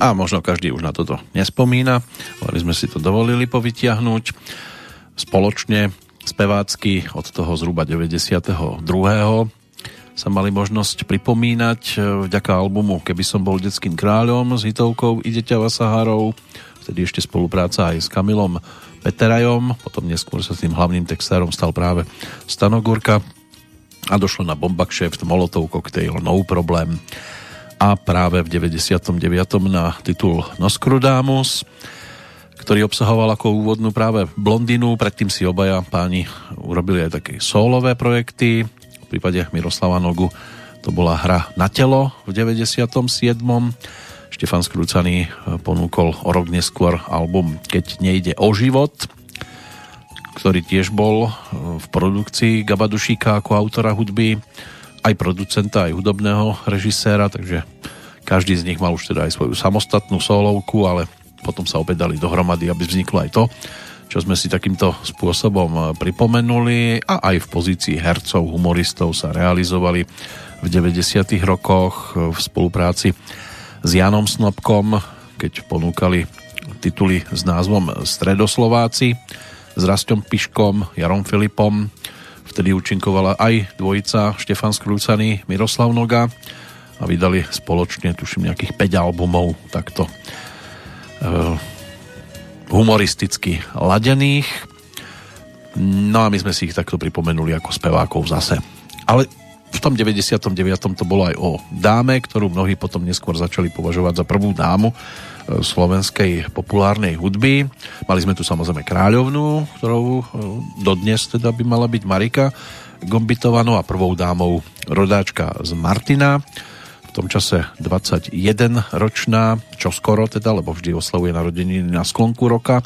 A možno každý už na toto nespomína, ale my sme si to dovolili povytiahnuť spoločne spevácky od toho zhruba deväťdesiatdva. Sa mali možnosť pripomínať vďaka albumu Keby som bol detským kráľom s hitovkou Ide ťava Saharou, vtedy ešte spolupráca aj s Kamilom Peterajom, potom neskôr sa s tým hlavným textárom stal práve Stano Gurka a došlo na Bombakšeft, Molotov Cocktail, No Problém. A práve v deväťdesiatdeväť na titul Nostradamus, ktorý obsahoval ako úvodnú práve Blondinu. Predtým si obaja páni urobili aj také solové projekty. V prípade Miroslava Nogu to bola hra Na telo v deväťdesiatom siedmom. Štefan Skrúcaný ponúkol o rok neskôr album Keď nejde o život. ktorý tiež bol v produkcii Gaba Dušíka ako autora hudby, aj producenta, aj hudobného režiséra, takže každý z nich mal už teda aj svoju samostatnú solovku, ale potom sa opäť dali dohromady, aby vzniklo aj to, čo sme si takýmto spôsobom pripomenuli, a aj v pozícii hercov, humoristov sa realizovali v deväťdesiatych rokoch v spolupráci s Janom Snobkom, keď ponúkali tituly s názvom Stredoslováci, s Rastom Piškom, Jarom Filipom. Vtedy účinkovala aj dvojica Štefan Skrúcaný, Miroslav Noga a vydali spoločne, tuším, nejakých päť albumov takto uh, humoristicky ladených. No a my sme si ich takto pripomenuli ako spevákov zase. Ale v tom deväťdesiatom deviatom to bolo aj o dáme, ktorú mnohí potom neskôr začali považovať za prvú dámu slovenskej populárnej hudby. Mali sme tu samozrejme kráľovnú, ktorou dodnes teda by mala byť Marika Gombitová, no a prvou dámou rodáčka z Martina, v tom čase dvadsaťjedenročná, čoskoro teda, lebo vždy oslavuje narodeniny na sklonku roka,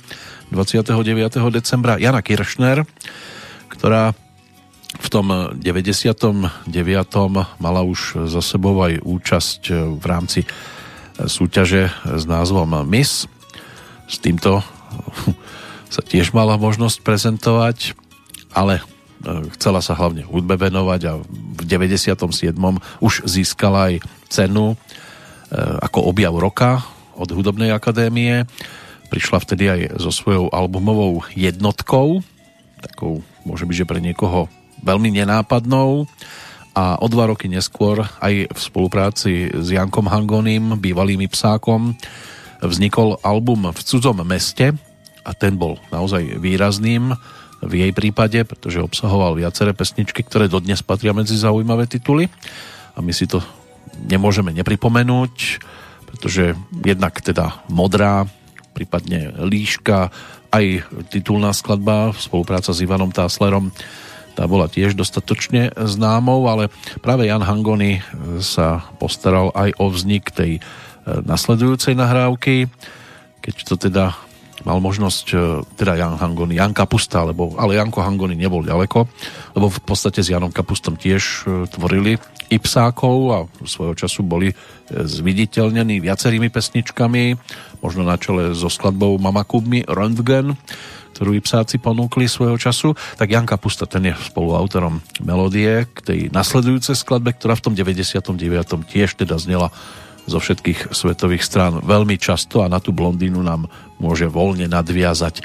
dvadsiateho deviateho decembra, Jana Kiršner, ktorá v tom deväťdesiatom deviatom mala už za sebou aj účasť v rámci súťaže s názvom Miss. S týmto sa tiež mala možnosť prezentovať, ale chcela sa hlavne hudbe venovať a v deväťdesiatom siedmom už získala aj cenu ako objav roka od Hudobnej akadémie. Prišla vtedy aj so svojou albumovou jednotkou, takou môže byť, že pre niekoho veľmi nenápadnou, a o dva roky neskôr aj v spolupráci s Jankom Hangonim, bývalým Ipsákom, vznikol album V cudzom meste a ten bol naozaj výrazným v jej prípade, pretože obsahoval viaceré pesničky, ktoré dodnes patria medzi zaujímavé tituly a my si to nemôžeme nepripomenúť, pretože jednak teda Modrá, prípadne Líška, aj titulná skladba, spolupráca s Ivanom Táslerom, tá bola tiež dostatočne známou, ale práve Jan Hangoni sa postaral aj o vznik tej nasledujúcej nahrávky, keď to teda mal možnosť, teda Jan Hangoni, Jan Kapusta, lebo, ale Janko Hangoni nebol ďaleko, lebo v podstate s Janom Kapustom tiež tvorili Ipsákov a svojho času boli zviditeľnení viacerými pesničkami, možno na čele so skladbou Mama Kup mi Röntgen, ktorú Ipsáci ponúkli svojho času, tak Jan Kapusta, ten je spoluautorom melódie k tej nasledujúcej skladbe, ktorá v tom deväťdesiatom deviatom tiež teda znela zo všetkých svetových strán veľmi často a na tú blondínu nám môže voľne nadviazať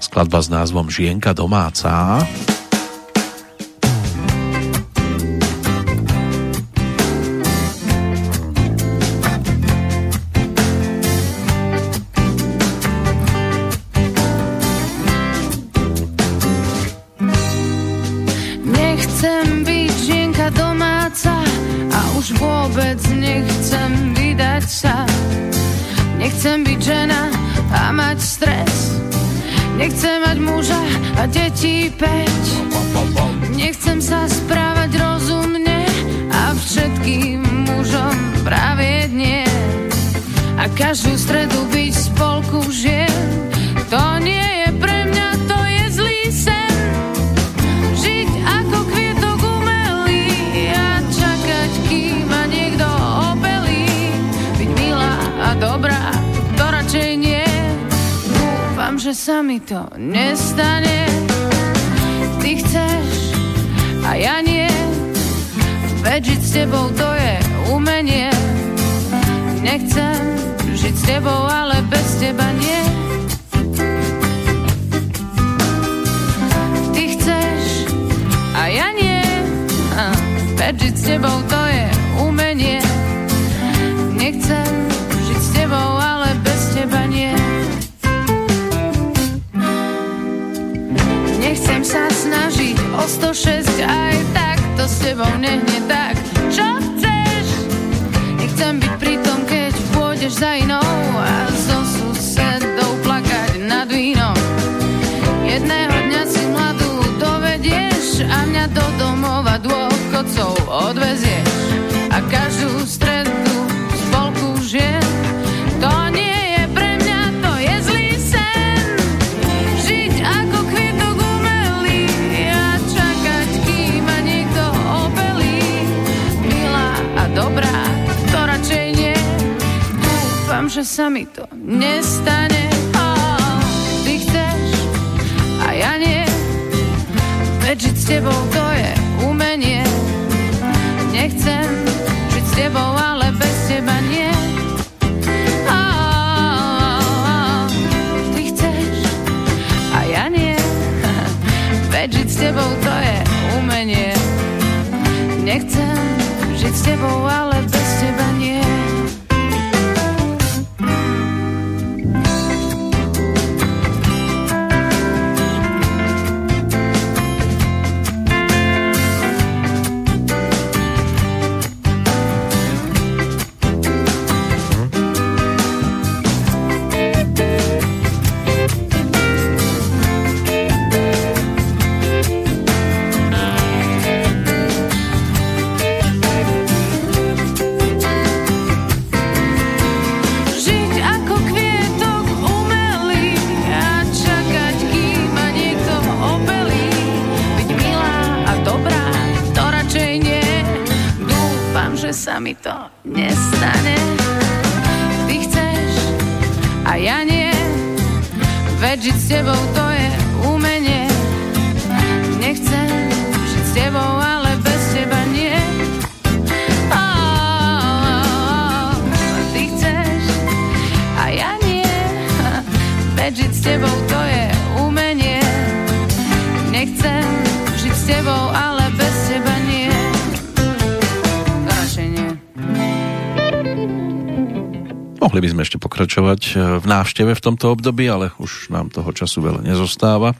skladba s názvom Žienka domáca. Nechcem byť žena a mať stres, nechcem mať muža a detí päť, nechcem sa správať rozumne a všetkým mužom práve nie. A každú stredu byť v spolku žien, to nie je pre mňa, to je zlý sen. Žiť ako kvietok umelý a čakať, kým ma niekto opelí. Byť milá a dobrá, nie. Dúfam, že sa mi to nestane. Ty chceš a ja nie. Veď žiť s tebou, to je umenie. Nechcem žiť s tebou, ale bez teba nie. Ty chceš a ja nie. Veď žiť s tebou, to je umenie. Nechcem žiť s tebou, ale teba nie. Nechcem sa snažiť o sto šesť, aj tak to s tebou nehne tak, čo chceš. Nechcem byť pri tom, keď pôjdeš za inou a so susedou plakať nad vínom. Jedného dňa si mladú dovedieš a mňa do domova dôchodcov odvezieš a každú stredu spolku žien, to nie. Žiť ako kvietok že sa mi to nestane. Oh, ty chceš a ja nie. Veď žiť s tebou to je umenie. Nechcem žiť s tebou, ale bez teba nie. Oh, ty chceš a ja nie. Veď žiť s tebou to je umenie. Nechcem žiť s tebou, ale bez teba nie. Sa mi to nestane. Ty chceš a ja nie. Veď žiť s tebou to je umenie. Nechcem žiť s tebou, ale bez teba nie. Oh, oh, oh. Ty chceš a ja nie. Veď žiť s tebou to je umenie. Nechcem žiť s tebou, ale bez teba nie. Mohli by sme ešte pokračovať v návšteve v tomto období, ale už nám toho času veľa nezostáva.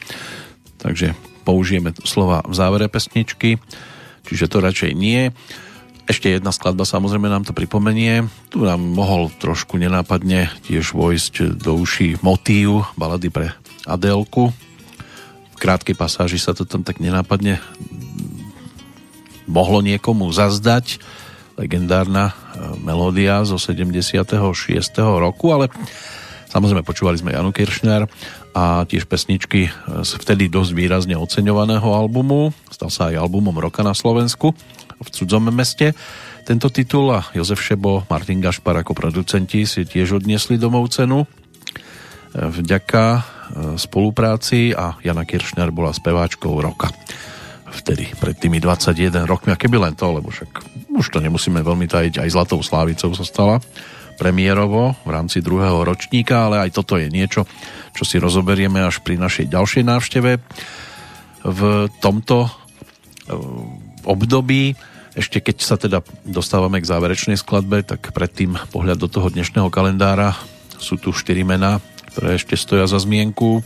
Takže použijeme slova v závere pesničky, čiže to radšej nie. Ešte jedna skladba samozrejme nám to pripomenie. Tu nám mohol trošku nenápadne tiež vojsť do uší motív balady pre Adélku. V krátkej pasáži sa to tam tak nenápadne mohlo niekomu zazdať. Legendárna melódia zo sedemdesiateho šiesteho roku, ale samozrejme počúvali sme Janu Kiršner a tiež pesničky z vtedy dosť výrazne oceňovaného albumu. Stal sa aj albumom roka na Slovensku v cudzom meste. Tento titul a Jozef Šebo, Martin Gašpar ako producenti si tiež odniesli domov cenu. Vďaka spolupráci a Jana Kiršner bola speváčkou roka vtedy, pred tými dvadsaťjeden rokmi, a keby len to, lebo však už to nemusíme veľmi tajiť, aj Zlatou slávicou sa stala premiérovo v rámci druhého ročníka, ale aj toto je niečo, čo si rozoberieme až pri našej ďalšej návšteve. V tomto období, ešte keď sa teda dostávame k záverečnej skladbe, tak predtým pohľad do toho dnešného kalendára. Sú tu štyri mená, ktoré ešte stoja za zmienku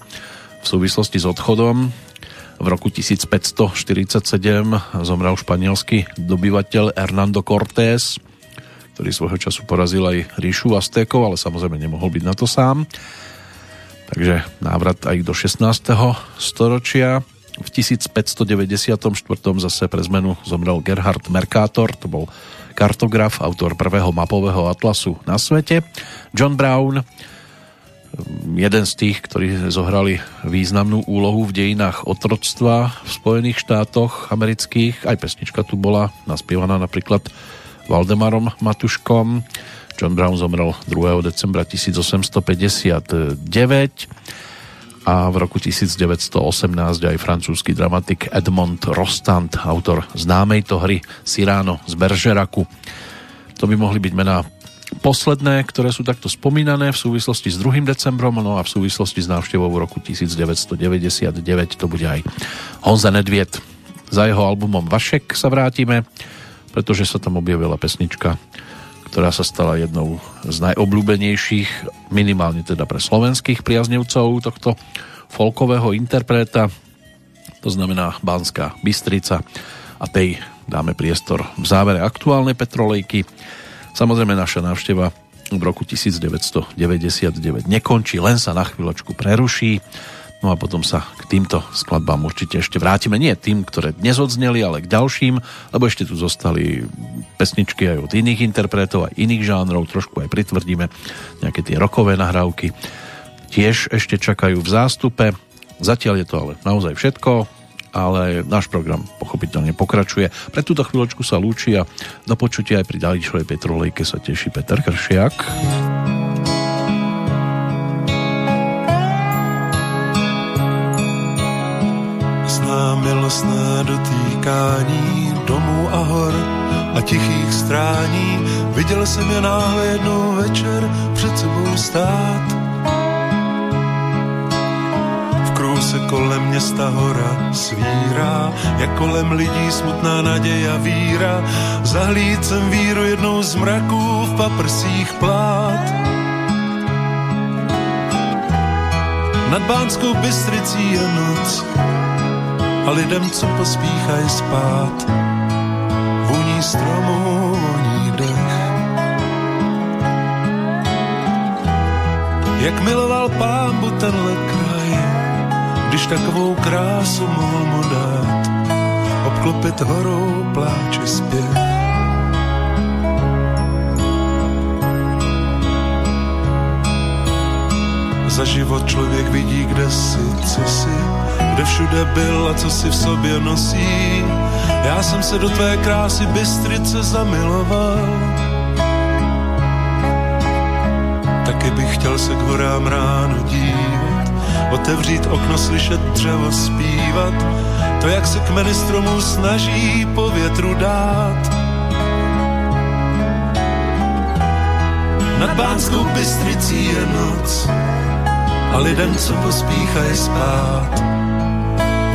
v súvislosti s odchodom. V roku tisícpäťstoštyridsaťsedem zomrel španielský dobyvateľ Hernando Cortés, ktorý svojho času porazil aj ríšu Aztékov, ale samozrejme nemohol byť na to sám. Takže návrat aj do šestnásteho storočia. V tisícpäťstodeväťdesiatštyri zase pre zmenu zomrel Gerhard Mercator, to bol kartograf, autor prvého mapového atlasu na svete. John Brown, jeden z tých, ktorí zohrali významnú úlohu v dejinách otroctva v Spojených štátoch amerických. Aj pesnička tu bola naspievaná napríklad Valdemarom Matuškom. John Brown zomrel druhého decembra tisícosemstopäťdesiatdeväť a v roku devätnásťstoosemnásť aj francúzsky dramatik Edmond Rostand, autor známej to hry Cyrano z Bergeracu. To by mohli byť mená posledné, ktoré sú takto spomínané v súvislosti s druhým decembrom, no a v súvislosti s návštevou v roku devätnásťstodeväťdesiatdeväť to bude aj Honza Nedviet. Za jeho albumom Vašek sa vrátime, pretože sa tam objavila pesnička, ktorá sa stala jednou z najobľúbenejších, minimálne teda pre slovenských priaznivcov tohto folkového interpreta, to znamená Banská Bystrica, a tej dáme priestor v závere aktuálnej Petrolejky. Samozrejme, naša návšteva v roku devätnásťstodeväťdesiatdeväť nekončí, len sa na chvíľočku preruší. No a potom sa k týmto skladbám určite ešte vrátime. Nie tým, ktoré dnes odzneli, ale k ďalším, lebo ešte tu zostali pesničky aj od iných interpretov, aj iných žánrov. Trošku aj pritvrdíme nejaké tie rockové nahrávky. Tiež ešte čakajú v zástupe. Zatiaľ je to ale naozaj všetko, ale náš program pochopiteľne pokračuje. Pre túto chvíľočku sa lúči a do počutia aj pri ďalšej Petrolejke sa teší Peter Kršiak. krásné dotýkání domů a hor a tichých strání. Viděl jsem je náhle jednou večer před sebou stát. V krůse kolem města hora svírá, jak kolem lidí smutná naděj a víra. Zahlíd jsem víru jednou z mraků v paprsích plát. Nad Bánskou Bystricí je noc a lidem, co pospíchají spát, vůní stromů, voní dech. Jak miloval Pánbu tenhle kraj, když takovou krásu mohl mu dát, obklopit horou pláči zpěv. Za život člověk vidí, kde si, co si, kde všude byl a co si v sobě nosí. Já jsem se do tvé krásy Bystrice zamiloval. Taky bych chtěl se k horám ráno dívat, otevřít okno, slyšet dřevo zpívat. To, jak se kmeny stromů snaží po větru dát. Nad Banskou Bystricí je noc a lidem, co pospíchají spát,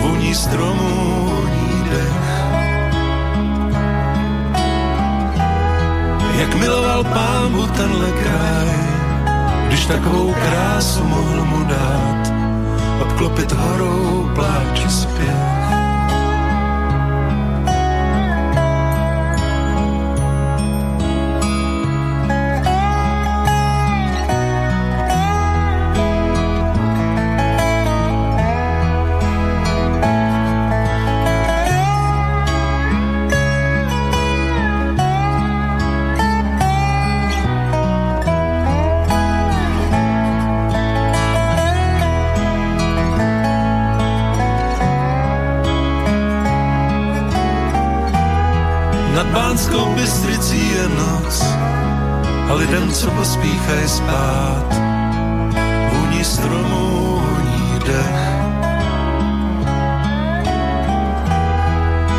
vůní stromů, vůní dech. Jak miloval Pánbu tenhle kraj, když takovou krásu mohl mu dát, obklopit horou pláči zpěv. Banskou Bystricí je noc a lidem, co pospíchají spát, vůní stromů, vůní dech.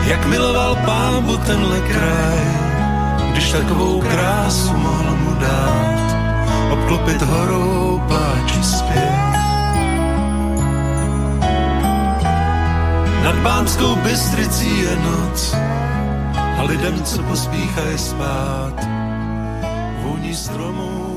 Jak miloval Pánbu tenhle kraj, když takovou krásu mohl mu dát, obklopit horou pláči zpěv. Nad Banskou Bystricí je noc a lidem, co pospíchají spát, vůní stromů.